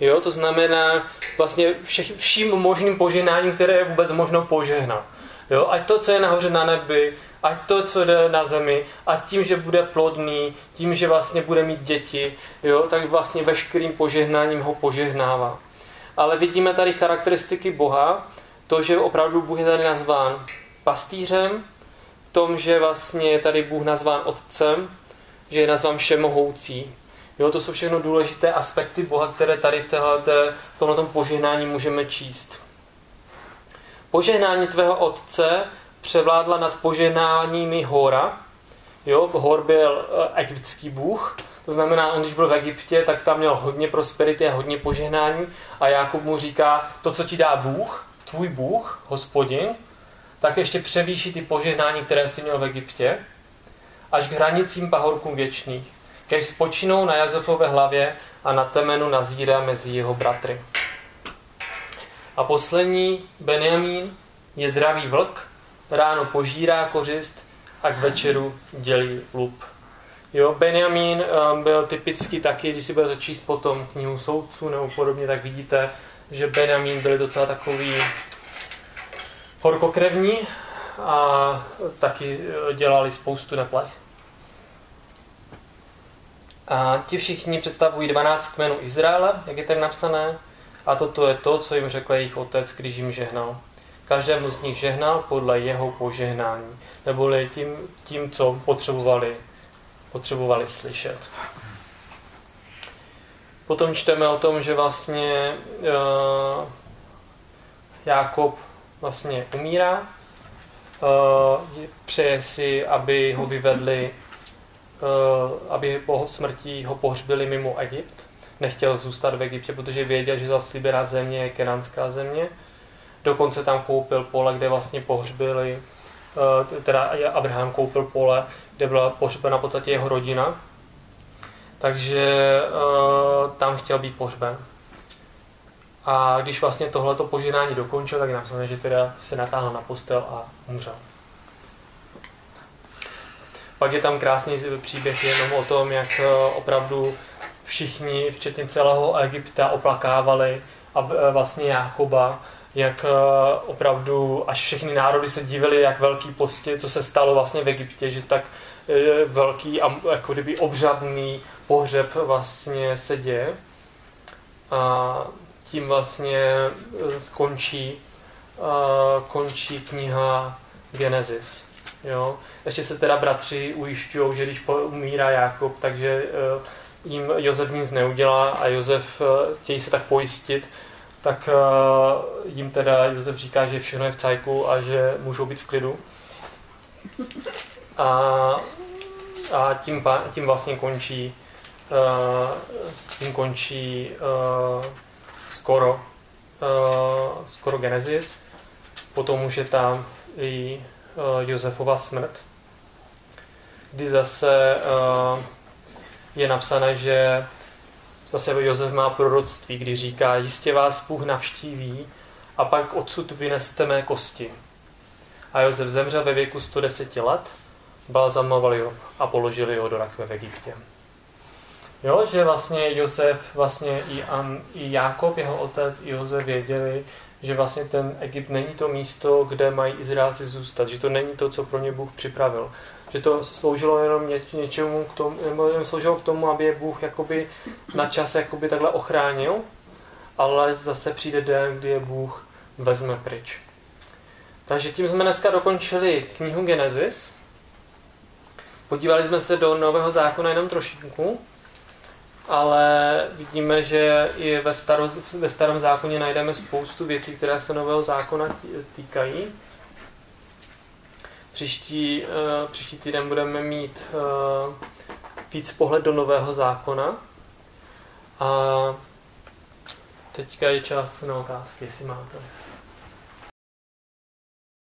Jo, to znamená vlastně vším možným požehnáním, které je vůbec možno požehnat. Jo, ať to, co je nahoře na nebi, ať to, co jde na zemi, ať tím, že bude plodný, tím, že vlastně bude mít děti, jo, tak vlastně veškerým požehnáním ho požehnává. Ale vidíme tady charakteristiky Boha, to, že opravdu Bůh je tady nazván pastýřem, tom, že vlastně je tady Bůh nazván otcem, že je nazván všemohoucí. Jo, to jsou všechno důležité aspekty Boha, které tady v tomto požehnání můžeme číst. Požehnání tvého otce převládla nad požehnáními Hóra. Jo, Hor byl egyptský bůh, to znamená, on když byl v Egyptě, tak tam měl hodně prosperity a hodně požehnání a Jákob mu říká, to, co ti dá Bůh, tvůj Bůh, Hospodin, tak ještě převýší ty požehnání, které jsi měl v Egyptě, až k hranicím pahorkům věčných, kež spočinou na Josefově hlavě a na temenu nazírá mezi jeho bratry. A poslední, Benjamín, je dravý vlk, ráno požírá kořist a k večeru dělí lup. Jo, Benjamín byl typicky taky, když si budete číst potom knihu soudců nebo podobně, tak vidíte, že Benjamín byl docela takový horkokrevní a taky dělali spoustu neplech. A ti všichni představují 12 kmenů Izraele, jak je tady napsané, a toto je to, co jim řekl jejich otec, když jim žehnal. Každému z nich žehnal podle jeho požehnání, neboli tím co potřebovali slyšet. Potom čteme o tom, že vlastně Jákob vlastně umírá, přeje si, aby ho vyvedli, aby po smrti ho pohřbili mimo Egypt. Nechtěl zůstat v Egyptě, protože věděl, že zaslíbená země je kenanská země. Dokonce tam koupil pole, kde vlastně pohřbili, teda Abraham koupil pole, kde byla pohřbena v podstatě jeho rodina. Takže tam chtěl být pohřben. A když vlastně tohleto požehnání dokončil, tak je napsané, že teda se natáhl na postel a umřel. Pak je tam krásný příběh jenom o tom, jak opravdu všichni, včetně celého Egypta, oplakávali a vlastně Jákoba, jak opravdu až všechny národy se divily, jak velký postě, co se stalo vlastně v Egyptě, že tak velký a jako kdyby obřadný pohřeb vlastně se děje. A tím vlastně končí kniha Genesis. Jo? Ještě se teda bratři ujišťují, že když umírá Jákob, takže jim Josef nic neudělá a Josef chtějí se tak pojistit, tak jim teda Josef říká, že všechno je v cajku a že můžou být v klidu. A tím vlastně končí skoro Genesis. Potom už je tam i Josefova smrt, kdy zase je napsané, že zase Josef má proroctví, kdy říká, jistě vás Bůh navštíví a pak odsud vyneste mé kosti. A Josef zemřel ve věku 110 let, balzamovali ho a položili ho do rakve v Egyptě. Jo, že vlastně Josef, vlastně i Jákob, jeho otec, i Josef věděli, že vlastně ten Egypt není to místo, kde mají Izraelci zůstat, že to není to, co pro ně Bůh připravil. Že to sloužilo jenom něčemu k tomu, sloužilo k tomu, aby je Bůh jakoby na čas jakoby takhle ochránil, ale zase přijde den, kdy je Bůh vezme pryč. Takže tím jsme dneska dokončili knihu Genesis. Podívali jsme se do Nového zákona jenom trošinku, ale vidíme, že i ve Starém zákoně najdeme spoustu věcí, které se Nového zákona týkají. Příští týden budeme mít víc pohled do Nového zákona. A teďka je čas na otázky, jestli máte.